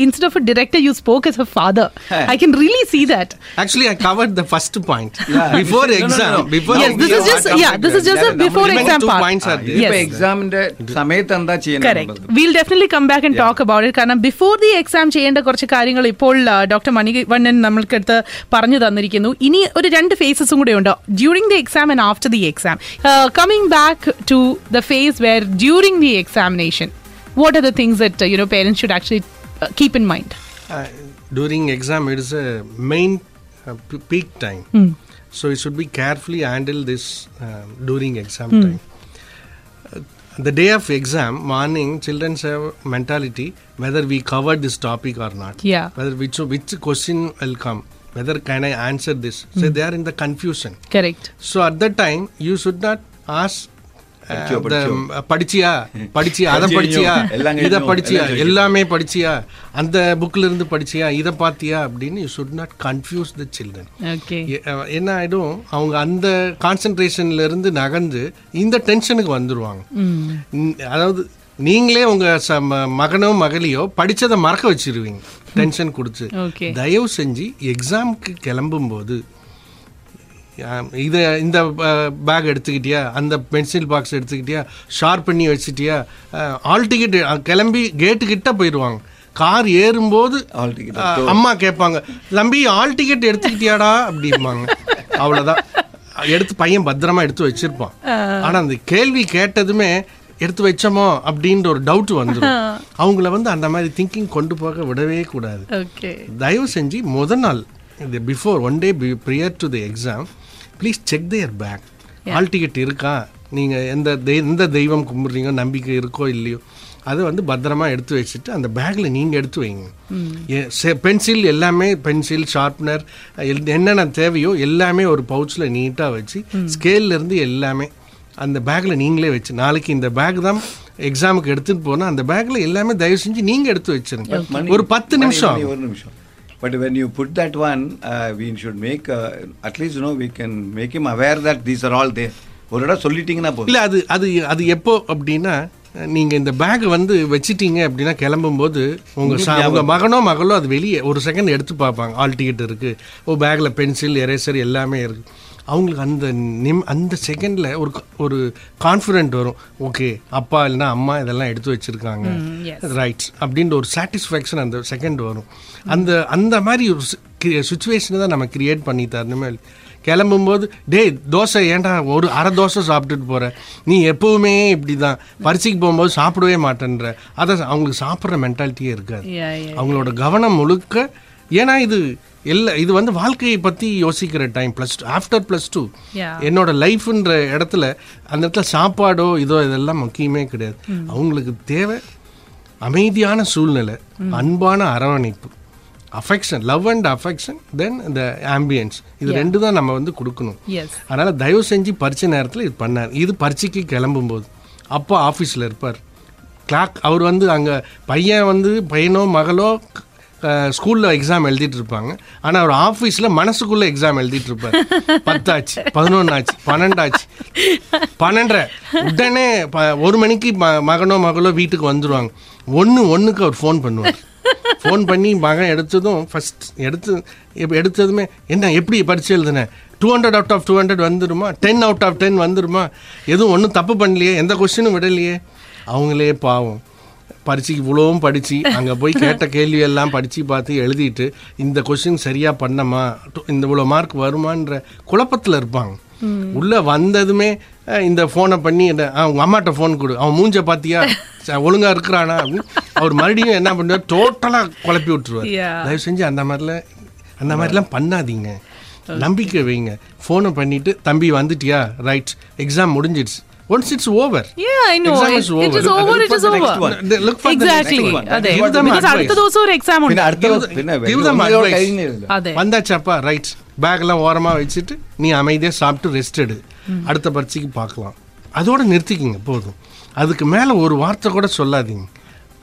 instead of a director you spoke as a father. Yeah. I can really see that. Actually I covered the first point. Yeah. Before no, exam no, no, no. before yes, this is just yeah this is just yeah, a before exam part. Points are there. Yes. If exam inde samayatha endha cheyanam. Correct. We'll definitely come back and yeah. talk about it. Because before the exam cheyenda korchu karyangal ippol Doctor Manivannan namukku edutha paranju thannirikkunu. Ini oru rendu phases um kude undu, during the exam and after the exam. Uh, coming back to the phase where during the examination, what are the things that uh, you know parents should actually Uh, keep in mind? Uh, during exam it is a main uh, p- peak time. Mm. So it should be carefully handled this uh, during exam mm. time. Uh, the day of exam morning children have mentality whether we covered this topic or not. Yeah. Whether which, which question will come. Whether can I answer this. Mm. So they are in the confusion. Correct. So at that time you should not ask படிச்சியா படிச்சியா அதை படிச்சியா இதை படிச்சியா எல்லாமே படிச்சியா அந்த புக்கில் இருந்து படிச்சியா இதை பார்த்தியா அப்படின்னு you should not confuse the children. என்ன ஆகிடும், அவங்க அந்த கான்சன்ட்ரேஷன்ல இருந்து நகர்ந்து இந்த டென்ஷனுக்கு வந்துடுவாங்க. அதாவது நீங்களே உங்கள் மகனோ மகளையோ படித்ததை மறக்க வச்சிருவீங்க டென்ஷன் கொடுத்து. தயவு செஞ்சு எக்ஸாமுக்கு கிளம்பும் போது இதை இந்த பேக் எடுத்துக்கிட்டியா, அந்த பென்சில் பாக்ஸ் எடுத்துக்கிட்டியா, ஷார்ப் பண்ணி வச்சுட்டியா, ஆல் டிக்கெட் கிளம்பி கேட்டுக்கிட்ட போயிடுவாங்க. கார் ஏறும்போது ஆல் டிக்கெட் அம்மா கேட்பாங்க, தம்பி ஆல் டிக்கெட் எடுத்துக்கிட்டியாடா அப்படிம்பாங்க. அவ்வளோதான், எடுத்து பையன் பத்திரமா எடுத்து வச்சிருப்பான். ஆனால் அந்த கேள்வி கேட்டதுமே எடுத்து வச்சோமோ அப்படின்ற ஒரு டவுட் வந்துடும். அவங்கள வந்து அந்த மாதிரி திங்கிங் கொண்டு போக விடவே கூடாது. தயவு செஞ்சு முதல் நாள் before one day prior to the exam please check their bag. All ticket இருக்கா, நீங்கள் எந்த எந்த தெய்வம் கும்பிட்றீங்க நம்பிக்கை இருக்கோ இல்லையோ அதை வந்து பத்திரமா எடுத்து வச்சுட்டு அந்த பேக்கில் நீங்கள் எடுத்து வைங்க. பென்சில் எல்லாமே, பென்சில் ஷார்ப்னர் என்னென்ன தேவையோ எல்லாமே ஒரு பவுச்சில் நீட்டாக வச்சு ஸ்கேல்லேருந்து எல்லாமே அந்த பேக்கில் நீங்களே வச்சு நாளைக்கு இந்த பேக் தான் எக்ஸாமுக்கு எடுத்துகிட்டு போனால் அந்த பேக்கில் எல்லாமே தயவு செஞ்சு நீங்கள் எடுத்து வச்சுருங்க. ஒரு பத்து நிமிஷம் ஒரு நிமிஷம் But when you put that one, uh, we should make, uh, at least, you know, we can make him aware that these are all there. ஒருடா சொல்லிட்டீங்கன்னா போதும். இல்லை, அது அது அது எப்போ அப்படின்னா நீங்கள் இந்த பேக் வந்து வச்சுட்டீங்க அப்படின்னா கிளம்பும்போது உங்கள் உங்கள் மகனோ மகளோ அது வெளியே ஒரு செகண்ட் எடுத்து பார்ப்பாங்க. ஆல் டிக்கெட் இருக்குது, ஓ பேக்கில் பென்சில் எரேசர் எல்லாமே இருக்குது. அவங்களுக்கு அந்த நிம் அந்த செகண்டில் ஒரு ஒரு கான்ஃபிடென்ட் வரும். ஓகே, அப்பா இல்லைனா அம்மா இதெல்லாம் எடுத்து வச்சுருக்காங்க ரைட்ஸ் அப்படின்ற ஒரு சாட்டிஸ்ஃபேக்ஷன் அந்த செகண்ட் வரும். அந்த அந்த மாதிரி ஒரு சுச்சுவேஷனை தான் நம்ம க்ரியேட் பண்ணி தரணுமே. கிளம்பும்போது டே தோசை ஏன்டா ஒரு அரை தோசை சாப்பிட்டுட்டு போகிற, நீ எப்போவுமே இப்படி தான், பரிசைக்கு போகும்போது சாப்பிடவே மாட்டேன்ற, அதை அவங்களுக்கு சாப்பிட்ற மென்டாலிட்டியே இருக்காது. அவங்களோட கவனம் முழுக்க, ஏன்னா இது எல்லா இது வந்து வாழ்க்கையை பற்றி யோசிக்கிற time. Plus two after plus two என்னோட லைஃப்ன்ற இடத்துல அந்த இடத்துல சாப்பாடோ இதோ இதெல்லாம் முக்கியமே கிடையாது. அவங்களுக்கு தேவை அமைதியான சூழ்நிலை, அன்பான அரவணைப்பு, affection, love and affection, then இந்த ஆம்பியன்ஸ். இது ரெண்டு தான் நம்ம வந்து கொடுக்கணும். அதனால் தயவு செஞ்சு பரீட்சை நேரத்தில் இது பண்ணார். இது பரீட்சைக்கு கிளம்பும்போது அப்பா ஆஃபீஸில் இருப்பார், கிளாக் அவர் வந்து அங்கே பையன் வந்து பையனோ மகளோ ஸ்கூலில் எக்ஸாம் எழுதிட்டு இருப்பாங்க. ஆனால் அவர் ஆஃபீஸில் மனசுக்குள்ளே எக்ஸாம் எழுதிட்டு இருப்பார். பத்தாச்சு, பதினொன்னாச்சு, பன்னெண்டாச்சு, பன்னெண்டரை, உடனே ஒரு மணிக்கு மகனோ மகளோ வீட்டுக்கு வந்துடுவாங்க. ஒன்று ஒன்றுக்கு அவர் ஃபோன் பண்ணுவார். ஃபோன் பண்ணி மகன் எடுத்ததும் ஃபஸ்ட் எடுத்து எடுத்ததுமே என்ன எப்படி பரிச்சு எழுதுனேன், two hundred out of two hundred வந்துடுமா, டென் அவுட் ஆஃப் டென் வந்துடுமா, எதுவும் ஒன்றும் தப்பு பண்ணலையே, எந்த கொஸ்டினும் விடலையே. அவங்களே பாவம் பரீட்சைக்கு இவ்வளவும் படித்து அங்கே போய் கேட்ட கேள்வியெல்லாம் படித்து பார்த்து எழுதிட்டு இந்த கொஸ்டின் சரியாக பண்ணமா, இந்த இவ்வளோ மார்க் வருமான்ற குழப்பத்தில் இருப்பாங்க. உள்ளே வந்ததுமே இந்த ஃபோனை பண்ணி அவங்க அம்மாட்ட ஃபோன் கொடு, அவன் மூஞ்ச பார்த்தியா ஒழுங்காக இருக்கிறானா அப்படின்னு அவர் மறுபடியும் என்ன பண்ணுவார், டோட்டலாக குழப்பி விட்டுருவார். தயவு செஞ்சு அந்த மாதிரில அந்த மாதிரிலாம் பண்ணாதீங்க. நம்பிக்கை வைங்க. ஃபோனை பண்ணிவிட்டு தம்பி வந்துட்டியா ரைட், எக்ஸாம் முடிஞ்சிடுச்சு. Once it's over. Yeah, I know. Exam is over. It is over, it is over. Look for the next one. Exactly. Because அடுத்த தோசை ஒரு எக்ஸாம் உண்டு. Give them advice. வந்தாச்சப்பா ரைட், பேக்கெல்லாம் ஓரமாக வச்சுட்டு நீ அமைதியாக சாப்பிட்டு ரெஸ்ட் எடு, அடுத்த பரீட்சைக்கு பார்க்கலாம். அதோடு நிறுத்திக்கிங்க போதும். அதுக்கு மேலே ஒரு வார்த்தை கூட சொல்லாதீங்க.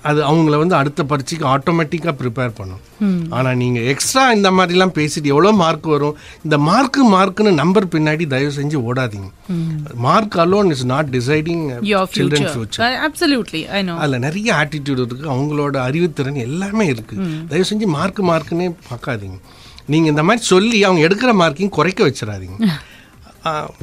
அது அவங்கள வந்து அடுத்த பரீட்சைக்கு ஆட்டோமேட்டிக்காக ப்ரிப்பேர் பண்ணும். ஆனால் நீங்கள் எக்ஸ்ட்ரா இந்த மாதிரிலாம் பேசிட்டு எவ்வளோ மார்க் வரும், இந்த மார்க்கு மார்க்குன்னு நம்பர் பின்னாடி தயவு செஞ்சு ஓடாதீங்க. Mark alone is not deciding children future. Absolutely I know. அதில் நிறைய ஆட்டிடியூட் இருக்குது, அவங்களோட அறிவுத்திறன் எல்லாமே இருக்குது. தயவு செஞ்சு மார்க்கு மார்க்குன்னே பார்க்காதீங்க. நீங்கள் இந்த மாதிரி சொல்லி அவங்க எடுக்கிற மார்க்கையும் குறைக்க வச்சிடாதீங்க.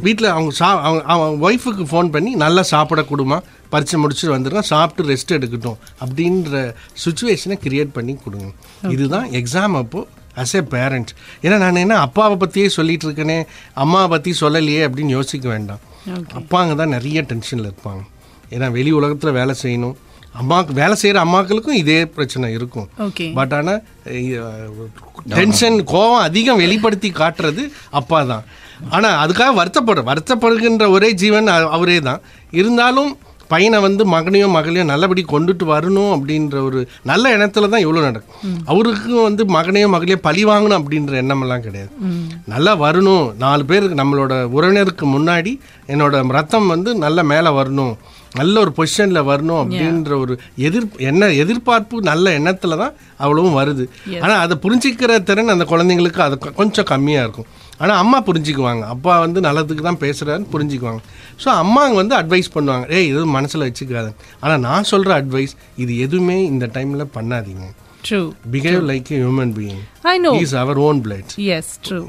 வீட்டில் அவங்க சா அவங்க அவங்க ஒய்ஃபுக்கு ஃபோன் பண்ணி நல்லா சாப்பிட கொடுமா, பரிச்சை முடிச்சுட்டு வந்துருக்கோம், சாப்பிட்டு ரெஸ்ட் எடுக்கட்டும் அப்படின்ற சுச்சுவேஷனை க்ரியேட் பண்ணி கொடுங்க. இதுதான் எக்ஸாம் அப்போது ஆஸ் ஏ பேரண்ட். ஏன்னா நான் என்ன அப்பாவை பற்றியே சொல்லிகிட்டு இருக்கேனே, அம்மாவை பற்றி சொல்லலையே அப்படின்னு யோசிக்க வேண்டாம். அப்பாங்க தான் நிறைய டென்ஷனில் இருப்பாங்க. ஏன்னா வெளி உலகத்தில் வேலை செய்யணும். அம்மாவுக்கு வேலை செய்கிற அம்மாக்களுக்கும் இதே பிரச்சனை இருக்கும். பட் ஆனால் டென்ஷன் கோவம் அதிகம் வெளிப்படுத்தி காட்டுறது அப்பா தான். ஆனால் அதுக்காக வருத்தப்படு வருத்தப்படுகின்ற ஒரே ஜீவன் அவரே தான். இருந்தாலும் பையனை வந்து மகனையும் மகளையும் நல்லபடி கொண்டுட்டு வரணும் அப்படின்ற ஒரு நல்ல எண்ணத்துல தான் இவ்வளோ நடக்கும். அவருக்கும் வந்து மகனையும் மகளையும் பழி வாங்கணும் அப்படின்ற எண்ணமெல்லாம் கிடையாது. நல்லா வரணும், நாலு பேருக்கு நம்மளோட உறவினருக்கு முன்னாடி என்னோட ரத்தம் வந்து நல்லா மேலே வரணும், நல்ல ஒரு பொசிஷனில் வரணும் அப்படின்ற ஒரு எதிர் என்ன எதிர்பார்ப்பு நல்ல எண்ணத்தில் தான் அவ்வளவும் வருது. ஆனால் அதை புரிஞ்சிக்கிற திறன் அந்த குழந்தைங்களுக்கு அது கொஞ்சம் கம்மியாக இருக்கும். ஆனால் அம்மா புரிஞ்சுக்குவாங்க, அப்பா வந்து நல்லதுக்கு தான் பேசுகிறாருன்னு புரிஞ்சுக்குவாங்க. ஸோ அம்மாங்க வந்து அட்வைஸ் பண்ணுவாங்க, ஏ இது மனசில் வச்சுக்காது. ஆனால் நான் சொல்கிற அட்வைஸ் இது எதுவுமே இந்த டைமில் பண்ணாதீங்க. Behave like a human being. I know he is our own blood. Yes true.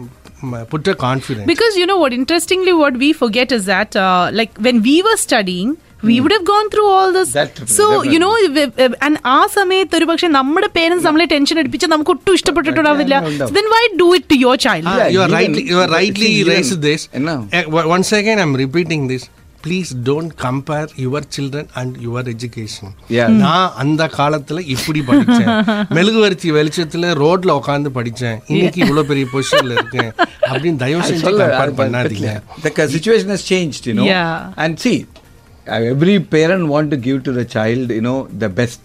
Put a confidence. Because you know what, interestingly what we forget is that uh, like when we were studying, we mm. would have gone through all this. That, so, that you know, and aa samayathu oru pakshe nammada parents nammale tension edipicha namukku ottu ishtappettadavilla. Then why do it to your child? Ah, yeah, you are rightly, you are rightly raised this. No. Uh, once again, I'm repeating this. Please don't compare your children and your education. நான் அந்த காலத்தில் இப்படி படித்தேன், மெழுகுவர்த்தி வெளிச்சத்தில் ரோட்டில் உட்காந்து படித்தேன், இன்னைக்கு இவ்வளோ பெரிய பொசிஷனில் இருக்கேன் அப்படின்னு தயவு செஞ்சு கம்பேர் பண்ணாதீங்க. The situation has changed, you know. Yeah. And see, every parent want to give to the child, you know, the best.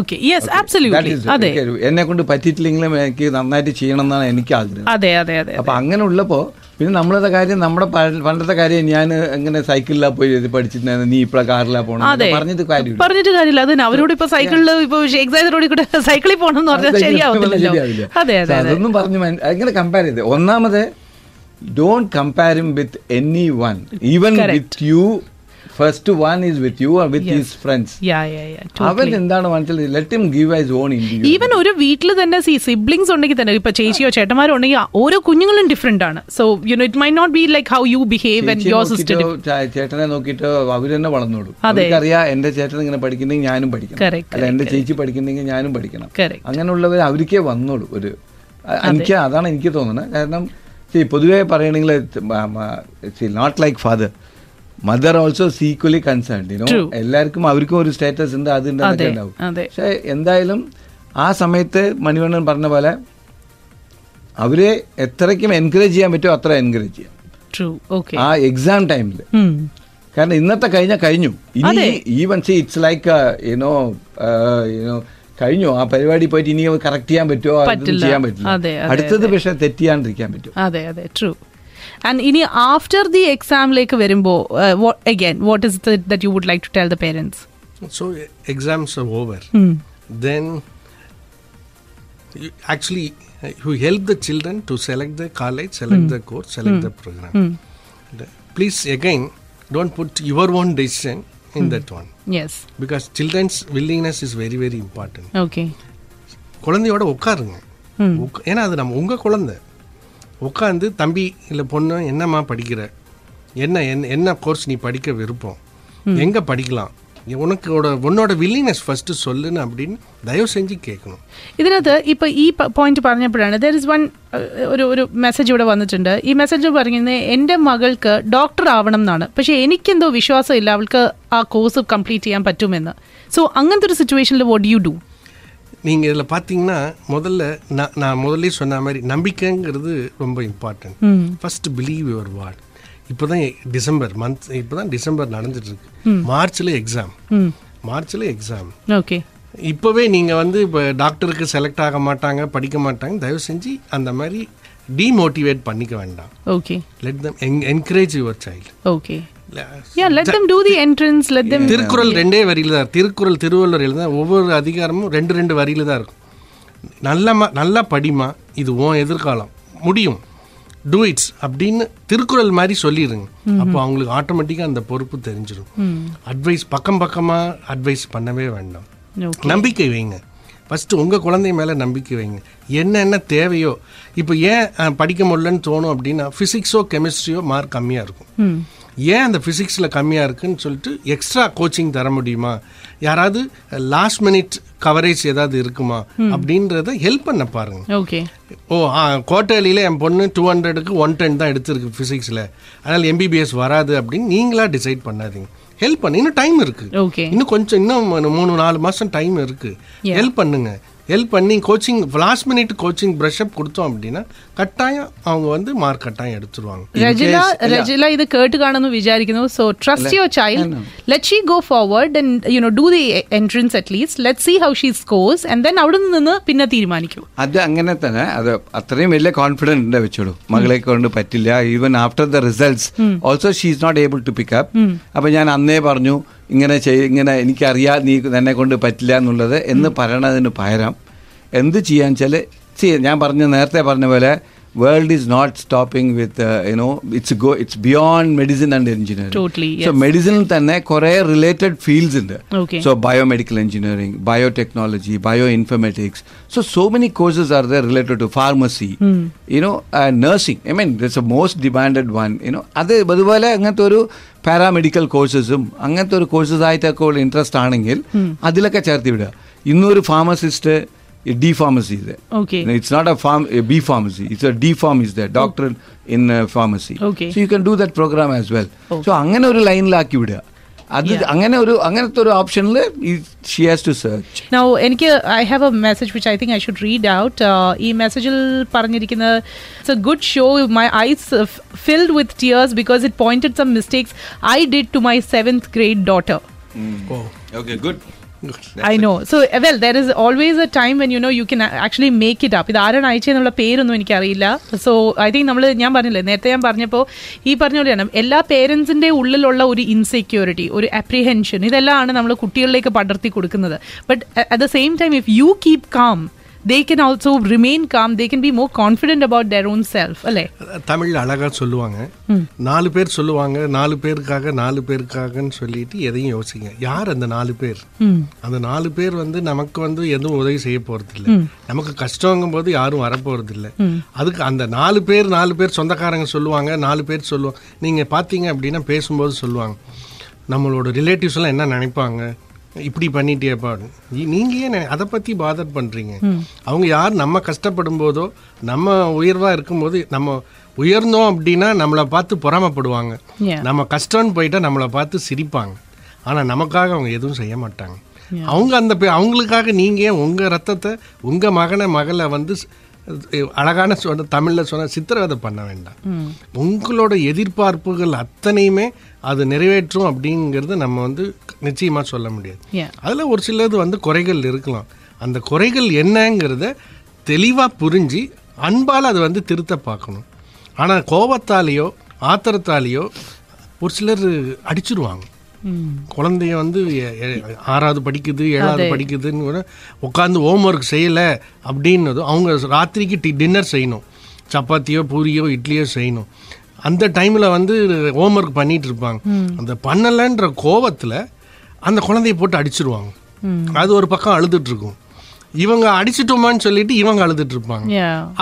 Okay, yes, okay. Absolutely. അതെ, എന്നെ കൊണ്ട് പറ്റിയിട്ടില്ലെങ്കിലും എനിക്ക് നന്നായിട്ട് ചെയ്യണം എന്നാണ് എനിക്ക് ആഗ്രഹം. അതെ അതെ അതെ. അപ്പോൾ അങ്ങനെ ഉള്ളപ്പോൾ പിന്നെ നമ്മളത്തെ കാര്യം, നമ്മുടെ പണ്ടത്തെ കാര്യം, ഞാൻ എങ്ങനെ സൈക്കിളിലാ പോയി പഠിച്ചിട്ടുണ്ടായിരുന്നു, നീ ഇപ്പഴ കാറിലാ പോകണം പറഞ്ഞിട്ട് കാര്യം പറഞ്ഞിട്ട് കാര്യമില്ല. അതിന് അവരോട് ഇപ്പൊ സൈക്കിളിൽ ഇപ്പൊ എക്സൈസറോട് കൂടെ സൈക്കിളിൽ പോകണം ശരിയാവില്ല. അതെ അതെ, അതൊന്നും പറഞ്ഞു അങ്ങനെ കമ്പയർ ചെയ്ത്. ഒന്നാമത് don't compare him with anyone, even with you. First one is with you or with yes. his friends. Yeah, yeah, yeah. Totally. Avan endana vanchal, let him give his own individual. Even oru veetlu thanna see siblings undeki thanna ipo chechiyo chettamaro undeki oru kunjungalum different aanu. So, you know, it might not be like how you behave when your sister. Chetane nokittu avarenne valannodu. Avarkariya ende chetane ingane padikkunnengi njanum padikkanam. Alla ende chechi padikkunnengi njanum padikkanam. Angane ullavar avarkey vannodu oru anike adana enike thonana. Kaaranam see poduve parayanengil see not like father. Mother also is equally concerned, you know. True. Ellarkum avarkum oru status undu adu undu undu. പക്ഷേ എന്തായാലും ആ സമയത്ത് മണിവണ്ണൻ പറഞ്ഞ പോലെ അവരെ എത്രയ്ക്കും encourage ചെയ്യാൻ പറ്റുമോ അത്ര എൻകറേജ് ചെയ്യാം. True. Okay. ആ എക്സാം ടൈമിൽ കാരണം ഇന്നത്തെ കഴിഞ്ഞാൽ കഴിഞ്ഞു. ഇനി even see it's like you know you know കഴിഞ്ഞു, ആ പരിപാടി പോയിട്ട് ഇനി കറക്റ്റ് ചെയ്യാൻ പറ്റുമോ അതൊന്നും ചെയ്യാൻ പറ്റില്ല. അടുത്തത് പക്ഷെ തെറ്റിയാണ്ടിരിക്കാൻ പറ്റും. അതെ അതെ, true. And in after the exam like verumbo uh, what again what is it that you would like to tell the parents? So exams are over, mm. then you actually you help the children to select the college, select mm. the course, select mm. the program. mm. Please again don't put your own decision in mm. that one. Yes, because children's willingness is very very important. Okay. Kulandiyoda okkarunga, ena adu nam unga kulanda உட்காந்து தம்பி இல்லை பொண்ணு என்னம்மா படிக்கிற, என்ன என்ன என்ன course நீ படிக்க விருப்பம், எங்கே படிக்கலாம், உனக்கோட உன்னோட வில்லிங்னஸ் ഫസ്റ്റ് சொல்லுன்னு அப்படின்னு ദയവ് സെഞ്ച് കേൾക്കണം. ഇതിനകത്ത് ഇപ്പോൾ ഈ പോയിന്റ് പറഞ്ഞപ്പോഴാണ് ദർ ഇസ് വൺ ഒരു ഒരു മെസ്സേജ് ഇവിടെ വന്നിട്ടുണ്ട്. ഈ മെസ്സേജ് പറയുന്നത് എൻ്റെ മകൾക്ക് ഡോക്ടർ ആവണം എന്നാണ്, പക്ഷേ എനിക്കെന്തോ വിശ്വാസം ഇല്ല അവൾക്ക് ആ കോഴ്സ് കംപ്ലീറ്റ് ചെയ്യാൻ പറ്റുമെന്ന്. സോ അങ്ങനത്തെ ഒരു സിറ്റുവേഷനിൽ വാട്ട് യു ഡു? நீங்கள் இதில் பார்த்தீங்கன்னா முதல்ல நான் நான் முதல்ல சொன்ன மாதிரி நம்பிக்கைங்கிறது ரொம்ப important. First believe your word. இப்போ தான் டிசம்பர் மந்த், இப்போ தான் டிசம்பர் நடந்துட்டுருக்கு. மார்ச்சில் எக்ஸாம், மார்ச்சில் எக்ஸாம். ஓகே. இப்போவே நீங்கள் வந்து இப்போ டாக்டருக்கு செலக்ட் ஆக மாட்டாங்க, படிக்க மாட்டாங்க, தயவு செஞ்சு அந்த மாதிரி demotivate pannika venda. Okay. Let them en- encourage your child. Okay. Yeah, let them do the entrance, let them... Thirukkural ரெண்டே வரியில தான் இருக்கும். திருக்குறள் திருவள்ளுவர் எழுத ஒவ்வொரு அதிகாரமும் ரெண்டு ரெண்டு வரியில தான் இருக்கும். நல்லா நல்லா படிமா, இது உன் எதிர்காலம், முடியும், டூ இட்ஸ் அப்படின்னு திருக்குறள் மாதிரி சொல்லிடுங்க. அப்போ அவங்களுக்கு ஆட்டோமேட்டிக்காக அந்த பொறுப்பு தெரிஞ்சிடும். அட்வைஸ் பக்கம் பக்கமாக அட்வைஸ் பண்ணவே வேண்டாம். நம்பிக்கை வைங்க. ஃபஸ்ட்டு உங்கள் குழந்தை மேலே நம்பிக்கை வைங்க. என்னென்ன தேவையோ, இப்போ ஏன் படிக்க முடியலன்னு தோணும் அப்படின்னா ஃபிசிக்ஸோ கெமிஸ்ட்ரியோ மார்க் கம்மியாக இருக்கும். ஏன் அந்த ஃபிசிக்ஸில் கம்மியாக இருக்குதுன்னு சொல்லிட்டு எக்ஸ்ட்ரா கோச்சிங் தர முடியுமா, யாராவது லாஸ்ட் மினிட் கவரேஜ் ஏதாவது இருக்குமா அப்படின்றத ஹெல்ப் பண்ண பாருங்கள். ஓகே. ஓ கோட்டையில என் பொண்ணு டூ ஹண்ட்ரடுக்கு ஒன் டென் தான் எடுத்துருக்கு ஃபிசிக்ஸில், அதனால் எம்பிபிஎஸ் வராது அப்படின்னு நீங்களா டிசைட் பண்ணாதீங்க. ஹெல்ப் பண்ணு, இன்னும் டைம் இருக்குது. ஓகே. இன்னும் கொஞ்சம், இன்னும் மூணு நாலு மாதம் டைம் இருக்குது. ஹெல்ப் பண்ணுங்க. ஹெல்ப் பண்ணி coaching, last minute coaching brush up கொடுத்தோம் அப்படின்னா கட்டாயம் அவங்க வந்து மார்க் கட்டாயம் எடுத்துருவாங்க. ரஜிலா ரஜிலா இது கேட்டுக்காணுன்னு விசாரிக்கணும். So trust your child, let she go forward and you know do the entrance at least let see how she scores and then അവിടെ നിന്ന് പിന്നെ തീരുമാനിക്കും. അത് അങ്ങനെ തന്നെ, അത് അത്രയും വലിയ കോൺഫിഡൻറ്റ് ഉണ്ട് വെച്ചോളൂ. മകളെ കൊണ്ട് പറ്റില്ല, even after the results also she is not able to pick up. അപ്പോൾ ഞാൻ അന്നേ പറഞ്ഞു ഇങ്ങനെ ചെയ് ഇങ്ങനെ എനിക്കറിയാ നീ എന്നെ കൊണ്ട് പറ്റില്ല എന്നുള്ളത് എന്ന് പറയണതിന് പകരം എന്ത് ചെയ്യാൻ വെച്ചാൽ ചെയ്യാം. ഞാൻ പറഞ്ഞ നേരത്തെ പറഞ്ഞ പോലെ world is not stopping with you know it's go it's beyond medicine and engineering. So മെഡിസിനിൽ തന്നെ കുറേ റിലേറ്റഡ് ഫീൽഡ്സ് ഉണ്ട്. So biomedical engineering, biotechnology, bio informatics, so so many courses are there related to pharmacy, you know nursing. I mean that's a most demanded one you know. അത് അതുപോലെ അങ്ങനത്തെ ഒരു paramedical കോഴ്സസും അങ്ങനത്തെ ഒരു കോഴ്സസായിട്ടൊക്കെ ഉള്ള ഇൻട്രസ്റ്റ് ആണെങ്കിൽ അതിലൊക്കെ ചേർത്തി വിടുക. ഇന്നൊരു pharmacist D pharmacy is there. Okay. It's not a farm, a B pharmacy. It's a D pharm is there. Doctor in uh, pharmacy. Okay. So you can do that program as well. Okay. So angana oru line la akki vida. Adu angana oru angatha oru option la she has to search. Now enike I have a message which I think I should read out. Ee message il paranjirikkunna, it's a good show. My eyes uh, filled with tears because it pointed some mistakes I did to my seventh grade daughter. Mm. Oh. Okay, good. I know. So, well, there is always a time when, you know, you can actually make it up. It ആരാണ് അയച്ചെന്നുള്ള പേരൊന്നും എനിക്കറിയില്ല. So I think നമ്മൾ, ഞാൻ പറഞ്ഞില്ലേ നേരത്തെ, ഞാൻ പറഞ്ഞപ്പോൾ ഈ പറഞ്ഞ പോലെയാണ് എല്ലാ പേരൻസിൻ്റെ ഉള്ളിലുള്ള ഒരു ഇൻസെക്യൂരിറ്റി, ഒരു അപ്രിഹെൻഷൻ, ഇതെല്ലാമാണ് നമ്മൾ കുട്ടികളിലേക്ക് പടർത്തി കൊടുക്കുന്നത്. But at the same time if you keep calm, they can also remain calm, they can be more confident about their own self. alle tamil alaga solluvanga naalu per solluvanga naalu perukaga naalu perukaga nu solliittu edhayum yosinga yaar andha naalu per andha naalu per vandu namakku vandu edhu udavi seiyaporadilla namakku kashtamgumbodhu yaarum varaporadilla adukku andha naalu per naalu per sondakaranga solluvanga naalu per solluvanga neenga pathinga appadina pesumbodhu solluvanga nammaloda relatives la enna nenipaanga இப்படி பண்ணிட்டே பாடு, நீங்கள் ஏன் அதை பற்றி father பண்ணுறீங்க? அவங்க யார் நம்ம கஷ்டப்படும் போதோ நம்ம உயர்வாக இருக்கும்போது நம்ம உயர்ந்தோம் அப்படின்னா நம்மளை பார்த்து பொறாமப்படுவாங்க. நம்ம கஷ்டம்னு போயிட்டா நம்மளை பார்த்து சிரிப்பாங்க. ஆனால் நமக்காக அவங்க எதுவும் செய்ய மாட்டாங்க. அவங்க அந்த பே அவங்களுக்காக நீங்கள் உங்கள் ரத்தத்தை, உங்கள் மகனை மகளை வந்து அழகான சொன்ன தமிழில் சொன்ன சித்திரவதை பண்ண வேண்டாம். உங்களோட எதிர்பார்ப்புகள் அத்தனையுமே அது நிறைவேற்றும் அப்படிங்கிறது நம்ம வந்து நிச்சயமாக சொல்ல முடியாது. அதில் ஒரு சிலது வந்து குறைகள் இருக்கலாம். அந்த குறைகள் என்னங்கிறத தெளிவாக புரிஞ்சு அன்பால் அதை வந்து திருத்த பார்க்கணும். ஆனால் கோபத்தாலேயோ ஆத்திரத்தாலேயோ ஒரு சிலர் அடிச்சிருவாங்க. குழந்தைய வந்து ஆறாவது படிக்குது, ஏழாவது படிக்குதுன்னு கூட உட்காந்து ஹோம் ஒர்க் செய்யலை அப்படின்னதும் அவங்க ராத்திரிக்கு டி டின்னர் செய்யணும், சப்பாத்தியோ பூரியோ இட்லியோ செய்யணும். அந்த டைமில் வந்து ஹோம் ஒர்க் பண்ணிகிட்டு இருப்பாங்க. அந்த பண்ணலைன்ற கோபத்தில் அந்த குழந்தைய போட்டு அடிச்சிருவாங்க. அது ஒரு பக்கம் அழுதுட்டுருக்கும். இவங்க அடிச்சிட்டோமான்னு சொல்லிட்டு இவங்க அழுதுட்டுருப்பாங்க.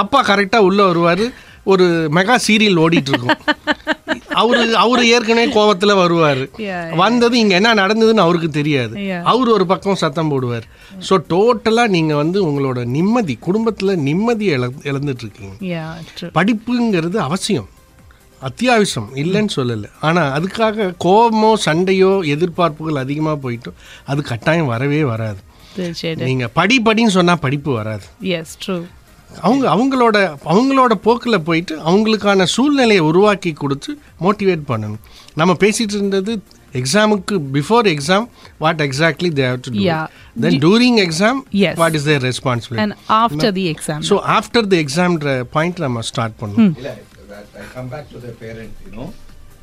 அப்பா கரெக்டாக உள்ளே வருவார், ஒரு மெகா சீரியல் ஓடிட்டுருக்கும். அவரு அவரு ஏற்கனவே கோபத்துல வருவார். வந்தது இங்க என்ன நடந்ததுன்னு அவருக்கு தெரியாது. அவரு ஒரு பக்கம் சத்தம் போடுவார். ஸோ டோட்டலா நீங்க வந்து உங்களோட நிம்மதி, குடும்பத்துல நிம்மதி இழந்துட்டு இருக்கீங்க. படிப்புங்கிறது அவசியம், அத்தியாவசியம் இல்லைன்னு சொல்லலை. ஆனால் அதுக்காக கோபமோ சண்டையோ எதிர்பார்ப்புகள் அதிகமாக போயிட்டோ அது கட்டாயம் வரவே வராது. நீங்க படி படின்னு சொன்னா படிப்பு வராது. அவங்க அவங்களோட அவங்களோட போக்கில் போயிட்டு அவங்களுக்கான சூழ்நிலையை உருவாக்கி கொடுத்து மோட்டிவேட் பண்ணணும். நம்ம பேசிகிட்டு இருந்தது exam before exam, what exactly they have to do. Yeah. Then D- during exam, yes. what is their responsibility? And after no. the exam. So after the exam point, I must start. Hmm. I come back to the parent, you know.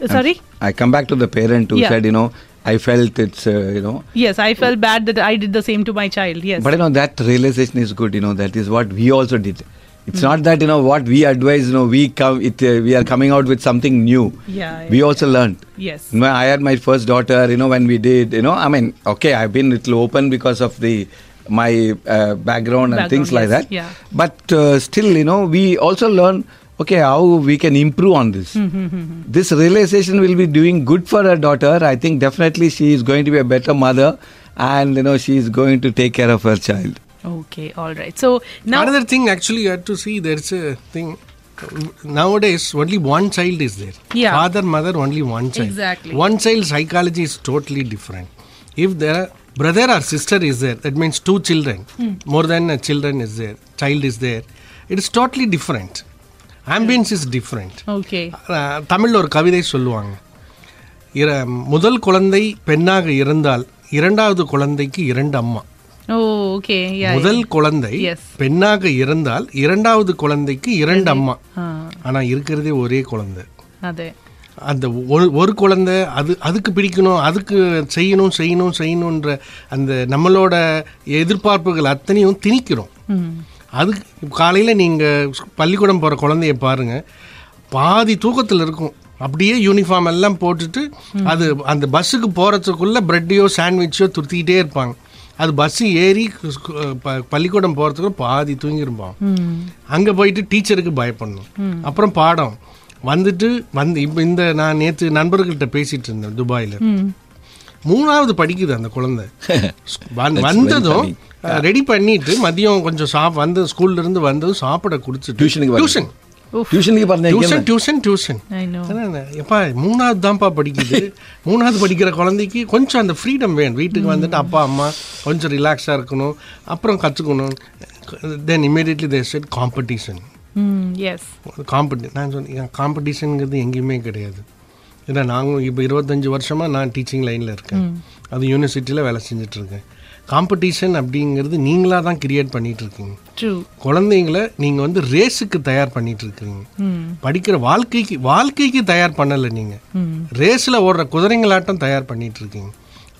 Sorry? I come back to the parent who yeah. said, you know, I felt it's, uh, you know. Yes, I felt bad that I did the same to my child, yes. But, you know, that realization is good, you know, that is what we also did. It's mm. not that, you know, what we advise, you know, we come, it, uh, we are coming out with something new. Yeah. yeah we also yeah. learned. Yes. When I had my first daughter, you know, when we did, you know, I mean, okay, I've been a little open because of the, my uh, background, background and things yes. like that. Yeah. But uh, still, you know, we also learn. Okay, how we can improve on this. Mm-hmm. This realization will be doing good for her daughter. I think definitely she is going to be a better mother and, you know, she is going to take care of her child. Okay, all right. So now another thing actually you have to see, there's a thing. Nowadays, only one child is there. Yeah. Father, mother, only one child. Exactly. One child psychology is totally different. If there are brother or sister is there, that means two children. Mm. More than a children is there. Child is there. It is totally different. Ambience is different. Okay, தமிழில் ஒரு கவிதை சொல்லுவாங்க, இர முதல் குழந்தை பெண்ணாக இருந்தால் இரண்டாவது குழந்தைக்கு இரண்டு அம்மா. ஓகே, முதல் குழந்தை பெண்ணாக இருந்தால் இரண்டாவது குழந்தைக்கு இரண்டு அம்மா. ஆனால் இருக்கிறதே ஒரே குழந்தை. அதே அந்த ஒரு குழந்தை அது அதுக்கு பிடிக்கணும், அதுக்கு செய்யணும் செய்யணும் செய்யணுன்ற அந்த நம்மளோட எதிர்பார்ப்புகள் அத்தனையும் திணிக்கிறோம். அது காலையில் நீங்கள் பள்ளிக்கூடம் போகிற குழந்தைய பாருங்கள், பாதி தூக்கத்தில் இருக்கும். அப்படியே யூனிஃபார்ம் எல்லாம் போட்டுட்டு அது அந்த பஸ்ஸுக்கு போகிறதுக்குள்ளே ப்ரெட்டையோ சாண்ட்விச்சோ துருத்திக்கிட்டே இருப்பாங்க. அது பஸ்ஸு ஏறி பள்ளிக்கூடம் போகிறதுக்குள்ள பாதி தூங்கிருப்பான். அங்கே போயிட்டு டீச்சருக்கு பயப்படணும். அப்புறம் பாடம் வந்துட்டு வந்து இப்போ இந்த நான் நேற்று நண்பர்கள்கிட்ட பேசிகிட்டு இருந்தேன் துபாயில். மூணாவது படிக்குது அந்த குழந்தை. வந்ததும் ரெடி பண்ணிட்டு மதியம் கொஞ்சம் சாப் வந்து ஸ்கூல்ல இருந்து வந்து சாப்பிட குடிச்சு டியூஷனுக்கு டியூஷன் டியூஷனுக்கு பார்த்தேன் டியூஷன் டியூஷன் டியூஷன் எப்பா மூணாவது தான்ப்பா படிக்குது. மூணாவது படிக்கிற குழந்தைக்கு கொஞ்சம் அந்த ஃப்ரீடம் வேணும். வீட்டுக்கு வந்துட்டு அப்பா அம்மா கொஞ்சம் ரிலாக்ஸாக இருக்கணும், அப்புறம் கற்றுக்கணும். Then immediately they set competition. Yes காம்படி நான் சொன்னேன் காம்படிஷனுங்கிறது எங்கேயுமே கிடையாது. ஏன்னா நாங்கள் இப்போ இருபத்தஞ்சி வருஷமாக நான் டீச்சிங் லைனில் இருக்கேன், அது யூனிவர்சிட்டியில் வேலை செஞ்சிட்ருக்கேன். காம்படிஷன் அப்படிங்கிறது நீங்களாக தான் கிரியேட் பண்ணிகிட்ருக்கீங்க. குழந்தைங்களை நீங்கள் வந்து ரேஸுக்கு தயார் பண்ணிகிட்ருக்கீங்க, படிக்கிற வாழ்க்கைக்கு வாழ்க்கைக்கு தயார் பண்ணலை. நீங்கள் ரேஸில் ஓடுற குதிரைங்களாட்டம் தயார் பண்ணிகிட்ருக்கீங்க.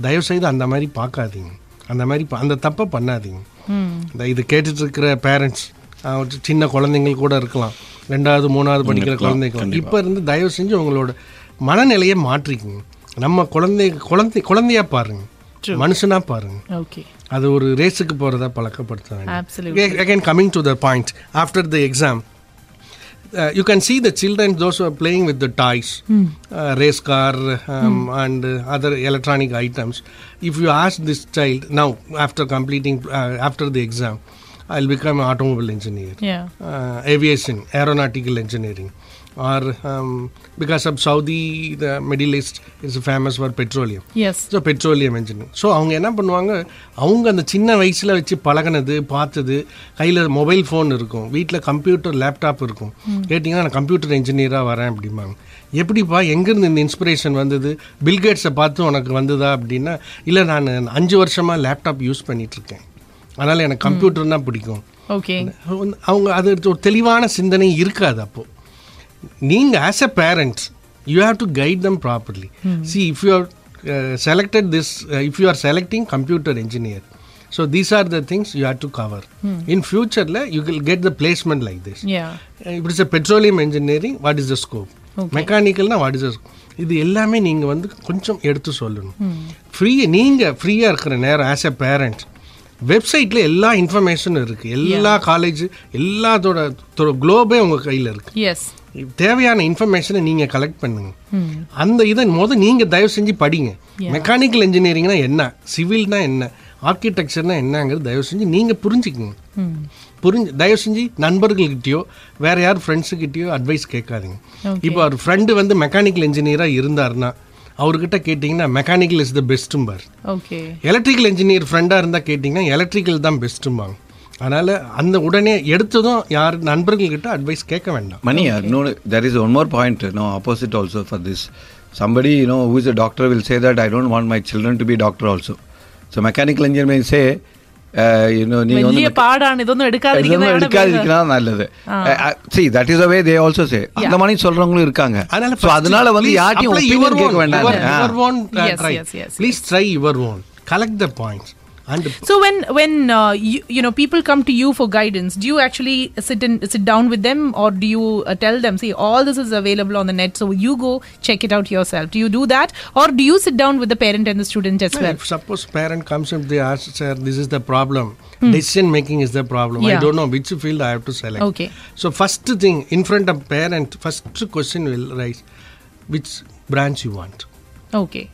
தயவுசெய்து அந்த மாதிரி பார்க்காதீங்க, அந்த மாதிரி அந்த தப்பை பண்ணாதீங்க. இதை கேட்டுட்ருக்கிற பேரண்ட்ஸ் சின்ன குழந்தைங்கள் கூட இருக்கலாம், ரெண்டாவது மூணாவது படிக்கிற குழந்தைகள். இப்போ இருந்து தயவு செஞ்சு உங்களோட மனநிலையை மாற்றிக்குங்க. நம்ம குழந்தை குழந்தை குழந்தையா பாருங்க, மனுஷனா பாருங்க. ஓகே, அது ஒரு ரேஸுக்கு போறதா பழக்கப்படுத்துறாங்க. Again coming to the point, after the exam you can see the children, those who are playing with the toys, mm. uh, race car um, mm. and uh, other electronic items. If you ask this child now after completing uh, after the exam, I'll become an automobile engineer, yeah. uh, aviation, aeronautical engineering. Or um, because of Saudi, the Middle East is famous for petroleum. Yes. So petroleum engineering. So அவங்க என்ன பண்ணுவாங்க, அவங்க அந்த சின்ன வயசில் வச்சு பழகினது பார்த்தது, கையில் மொபைல் ஃபோன் இருக்கும், வீட்டில் கம்ப்யூட்டர் லேப்டாப் இருக்கும். கேட்டிங்கன்னா நான் கம்ப்யூட்டர் இன்ஜினியராக வரேன் அப்படிம்பாங்க. எப்படிப்பா எங்கேருந்து இந்த இன்ஸ்பிரேஷன் வந்தது? பில் கேட்ஸை பார்த்து உனக்கு வந்ததா அப்படின்னா, இல்லை நான் அஞ்சு வருஷமாக லேப்டாப் யூஸ் பண்ணிகிட்ருக்கேன், அதனால் எனக்கு கம்ப்யூட்டர்னா பிடிக்கும். ஓகே, அவங்க அது ஒரு தெளிவான சிந்தனை இருக்காது. அப்போது நீங்கள் as a parent, you have to guide them properly. Mm-hmm. See, if you are uh, selected this, uh, if you are selecting computer engineer, so these are the things you have to cover. Mm-hmm. In future, la, you will get the placement like this. Yeah. Uh, if it is a petroleum engineering, what is the scope? Okay. Mechanical na, what is the scope? இது எல்லாமே நீங்கள் வந்து கொஞ்சம் எடுத்து சொல்லணும். Free நீங்கள் ஃப்ரீயாக இருக்கிற நேரம் as a parent, வெப்சைட்டில் எல்லா இன்ஃபர்மேஷனும் இருக்குது. எல்லா காலேஜ் எல்லாத்தோட குளோபே உங்கள் கையில் இருக்குது. எஸ், தேவையான இன்ஃபர்மேஷனை நீங்கள் கலெக்ட் பண்ணுங்க. அந்த இதன் போது நீங்கள் தயவு செஞ்சு படிங்க. மெக்கானிக்கல் இன்ஜினியரிங்னா என்ன, சிவில்னா என்ன, ஆர்கிடெக்சர்னா என்னங்கிறது தயவு செஞ்சு நீங்கள் புரிஞ்சுக்குங்க. புரிஞ்சு தயவு செஞ்சு நண்பர்கள்கிட்டயோ வேற யார் ஃப்ரெண்ட்ஸுக்கிட்டேயோ அட்வைஸ் கேட்காதீங்க. இப்போ ஒரு ஃப்ரெண்டு வந்து மெக்கானிக்கல் இன்ஜினியராக இருந்தாருன்னா அவர்கிட்ட கேட்டிங்கன்னா மெக்கானிக்கல் இஸ் த பெஸ்ட்டும்பார். ஓகே, எலக்ட்ரிக்கல் இன்ஜினியர் ஃப்ரெண்டாக இருந்தால் கேட்டிங்கன்னா எலக்ட்ரிக்கல் தான் பெஸ்ட்டும்பாங்க. அதனால் அந்த உடனே எடுத்ததும் யார் நண்பர்கள்கிட்ட அட்வைஸ் கேட்க வேண்டாம். மணி, no, there is one more point, no opposite also for this. Somebody, you know, who is a doctor will say that I don't want my children to be doctor also. So mechanical engineer may say, uh, you know, see, that is the way they also say. And the money solravangulu irukanga. So adanal vandu yaati opinion kekuvenda. Your own try. Please try your own. Collect the points. So when when uh, you, you know people come to you for guidance, do you actually sit in, sit down with them, or do you uh, tell them, see, all this is available on the net, so you go check it out yourself? Do you do that, or do you sit down with the parent and the student as yeah, well? If suppose parent comes and they ask, sir, this is the problem. Hmm. Decision making is the problem. Yeah. I don't know which field I have to select. Okay. So first thing in front of parent, first question will rise, which branch you want? Okay.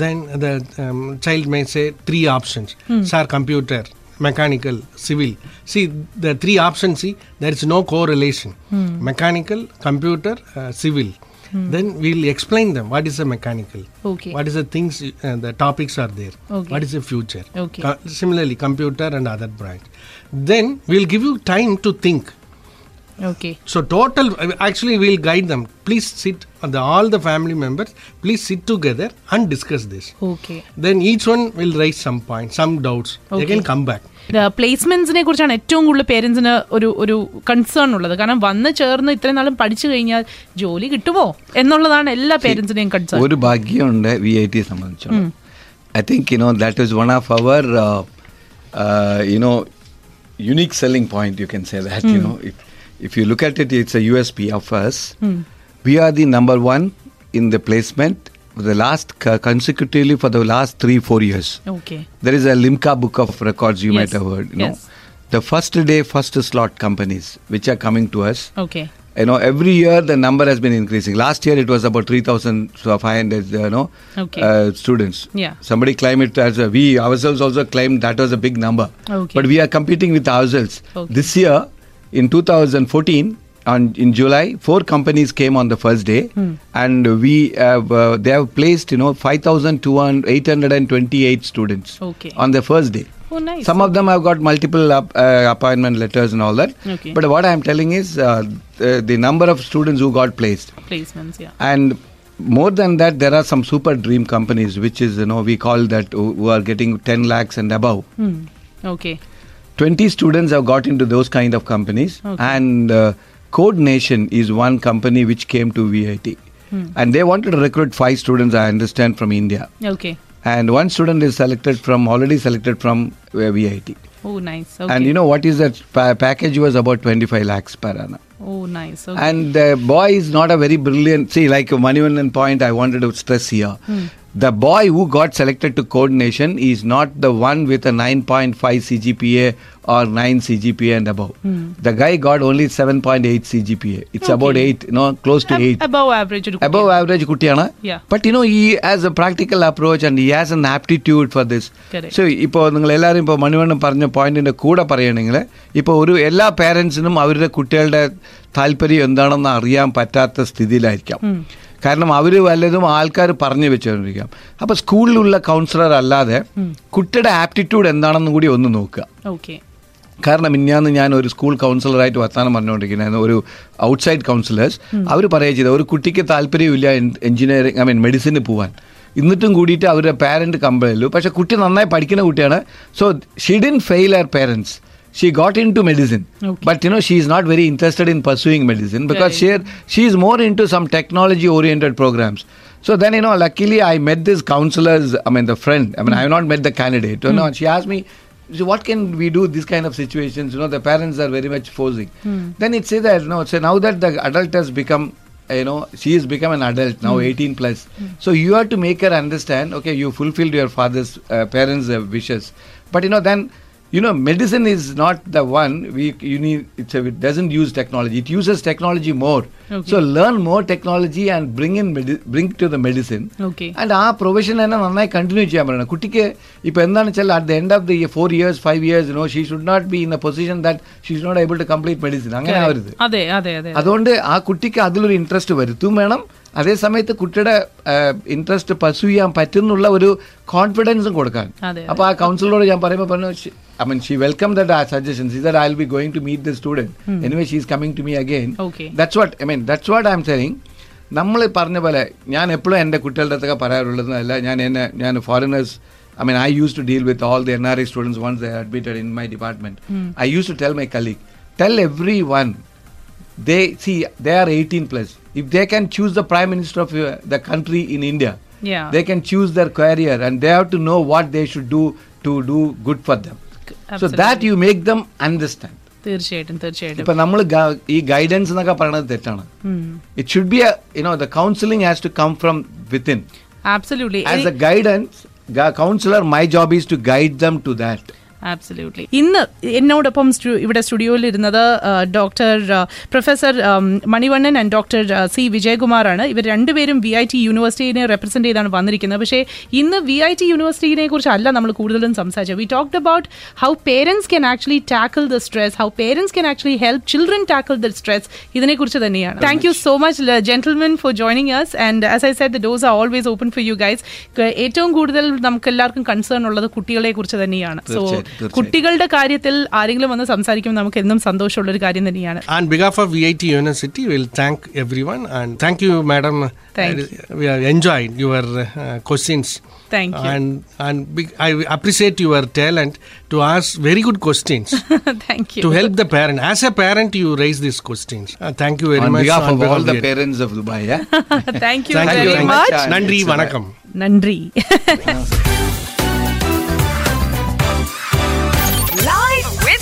Then the um, child may say three options. Hmm. Sir, computer, mechanical, civil. See, the three options, see, there is no correlation. Hmm. Mechanical, computer, uh, civil. Hmm. Then we'll explain them what is a mechanical, okay, what is the things, uh, the topics are there, okay, what is the future. Okay. Co- similarly, computer and other branch. Then we'll give you time to think. Okay. So total, actually we will guide them. Please sit, the, all the family members, please sit together and discuss this. Okay. Then each one will raise some points, some doubts. Okay. They can come back. പ്ലേസ്മെന്റ്സിനെ കുറിച്ചാണ് ഏറ്റവും കൂടുതൽ പേരൻസിന് ഒരു ഒരു concern ഉള്ളത്. കാരണം വന്ന് ചേർന്ന് ഇത്രയും നാളും പഠിച്ചു കഴിഞ്ഞാൽ ജോലി കിട്ടുമോ എന്നുള്ളതാണ് എല്ലാ പേരൻസിനെയും കൺസേൺ. ഒരു ഭാഗ്യമുണ്ട് വി ഐ ടി സംബന്ധിച്ചോളം. I think you know that is one of our you know unique selling point, you can say that. You know, if you look at it, it's a U S P of us. Hmm. We are the number one in the placement for the last uh, consecutively for the last three four years. Okay. There is a Limca book of records, you yes. might have heard, you yes. know. The first day first slot companies which are coming to us. Okay. You know, every year the number has been increasing. Last year it was about three thousand five hundred you know okay. uh, students. Yeah. Somebody claimed it as a, we ourselves also claimed that was a big number. Okay. But we are competing with ourselves. Okay. This year in two thousand fourteen on in July, four companies came on the first day. Hmm. And we have, uh, they have placed, you know, five thousand eight hundred twenty-eight students. Okay. On the first day. Oh, nice. Some okay. of them have got multiple uh, uh, appointment letters and all that. Okay. But what I am telling is uh, the, the number of students who got placed. Placements, yeah. And more than that, there are some super dream companies, which is, you know, we call that, who, who are getting ten lakhs and above. Hmm. Okay. twenty students have got into those kind of companies. Okay. And uh, Code Nation is one company which came to V I T. Hmm. And they wanted to recruit five students, I understand, from India. Okay. And one student is selected from, already selected from uh, V I T. Oh, nice. Okay. And you know what is that pa- package was about twenty-five lakhs per annum. Oh, nice. Okay. And the boy is not a very brilliant, see, like a Manivannan point I wanted to stress here. Hmm. The boy who got selected to Code Nation is not the one with a nine point five C G P A or nine C G P A and above. Hmm. The guy got only seven point eight C G P A. It's okay. about eight, you know, close to Ab- eight. Above average. Above average Kutiyana. Yeah. But you know, he has a practical approach and he has an aptitude for this. Correct. So, ipo ningal ellarum ipo Manivannan paranja point inde kuda parayanengile ipo oru ella parentsnum avare kuttiകളുടെ താല്പര്യം എന്താണെന്ന് അറിയാൻ പറ്റാത്ത സ്ഥിതിയിലായിരിക്കാം. കാരണം അവർ വല്ലതും ആൾക്കാർ പറഞ്ഞു വെച്ചുകൊണ്ടിരിക്കാം. അപ്പോൾ സ്കൂളിലുള്ള കൗൺസിലർ അല്ലാതെ കുട്ടിയുടെ ആപ്റ്റിറ്റ്യൂഡ് എന്താണെന്നും കൂടി ഒന്ന് നോക്കുക. ഓക്കെ. കാരണം ഇന്നാന്ന് ഞാൻ ഒരു സ്കൂൾ കൗൺസിലറായിട്ട് വർത്താനം പറഞ്ഞുകൊണ്ടിരിക്കുന്നത് ഒരു ഔട്ട്സൈഡ് കൗൺസിലേഴ്സ് അവർ പറയുക ചെയ്ത ഒരു കുട്ടിക്ക് താല്പര്യമില്ല എൻജിനീയറിംഗ് ഐ മീൻ മെഡിസിന് പോകാൻ, എന്നിട്ടും കൂടിയിട്ട് അവരുടെ പാരൻറ്റ് കമ്പനിയിലു, പക്ഷേ കുട്ടി നന്നായി പഠിക്കുന്ന കുട്ടിയാണ്. So she didn't fail her parents. She got into medicine. Okay. But you know, she is not very interested in pursuing medicine because right. she she is more into some technology oriented programs. So then, you know, luckily I met this counselor's, I mean the friend, I mean mm. I have not met the candidate. Mm. No, she asked me, so what can we do this kind of situations, you know, the parents are very much forcing. Mm. Then it say that, you know, so now that the adult has become, you know, she has become an adult now, mm. eighteen plus. Mm. So you have to make her understand, okay, you fulfilled your father's uh, parents' uh, wishes. But you know, then you know, medicine is not the one we you need. It's a, it doesn't use technology. It uses technology more. Okay. So learn more technology and bring in medi- bring to the medicine. Okay. And our profession and I continue. Cheyamana kutike ipo endana chella at the end of the four years, five years, you know, she should not be in a position that she is not able to complete medicine. Angana avurudhu. Ade ade ade. Adonde aa kutike adil or interest varuthu venam. അതേ സമയത്ത് കുട്ടിയുടെ interest pursue ചെയ്യാൻ പറ്റുന്നുള്ള ഒരു കോൺഫിഡൻസും കൊടുക്കാൻ. അപ്പോൾ ആ കൗൺസിലറോട് ഞാൻ പറയുമ്പോൾ പറഞ്ഞു, I mean she welcome that suggestion that I will be going to meet the student anyway she is coming to me again. That's what I mean that's what I am saying. നമ്മൾ പറഞ്ഞ പോലെ ഞാൻ എപ്പോഴും എൻ്റെ കുട്ടികളുടെ അടുത്തൊക്കെ പറയാറുള്ളതെന്നല്ല, ഞാൻ എന്നെ ഞാൻ foreigners I mean, I used to deal with all the N R I students once they are admitted in my department. Mm. I used to tell my colleague, tell everyone, they see, they are eighteen plus. If they can choose the Prime Minister of uh, the country in India, yeah. they can choose their career and they have to know what they should do to do good for them. Absolutely. So that you make them understand. തീർച്ചയായിട്ടും തീർച്ചയായിട്ടും ഇപ്പം നമ്മൾ ഈ guidance എന്നൊക്കെ പറയുന്നത് തെറ്റാണ്. It should be, a, you know, the counseling has to come from within. Absolutely. As a guidance, counselor, my job is to guide them to that. Absolutely. ഇന്ന് എന്നോടൊപ്പം ഇവിടെ സ്റ്റുഡിയോയിലിരുന്നത് doctor professor Manivannan and doctor C വിജയകുമാറാണ്. ഇവർ രണ്ടുപേരും V I T യൂണിവേഴ്സിറ്റിയെ represent ചെയ്താണ് വന്നിരിക്കുന്നത്. പക്ഷേ ഇന്ന് വി ഐ ടി യൂണിവേഴ്സിറ്റിയെ കുറിച്ചല്ല നമ്മൾ കൂടുതലും സംസാരിച്ചത്. We talked about how parents can actually tackle the stress, how parents can actually help children tackle the stress. ഇതിനെക്കുറിച്ച് തന്നെയാണ്. Thank you so much gentlemen for joining us. And as I said, the doors are always open for you guys. ഏറ്റവും കൂടുതൽ നമുക്കെല്ലാവർക്കും concern ഉള്ളത് കുട്ടികളെ കുറിച്ച് തന്നെയാണ്. So കുട്ടികളുടെ കാര്യത്തിൽ ആരെങ്കിലും വന്ന് സംസാരിക്കുമ്പോൾ നമുക്ക് എന്നും സന്തോഷമുള്ള ഒരു കാര്യം തന്നെയാണ്. On behalf of V I T University, we will thank everyone and thank you, madam. Thank you. We have enjoyed your uh, questions. Thank you. And and I appreciate your talent to ask very good questions. Thank you. To help the parent. As a parent, you raise these questions. Uh, thank you very on much. On behalf on of all the parents of Dubai. Yeah? Thank you thank very you much. Nandri, vanakkam. Nandri.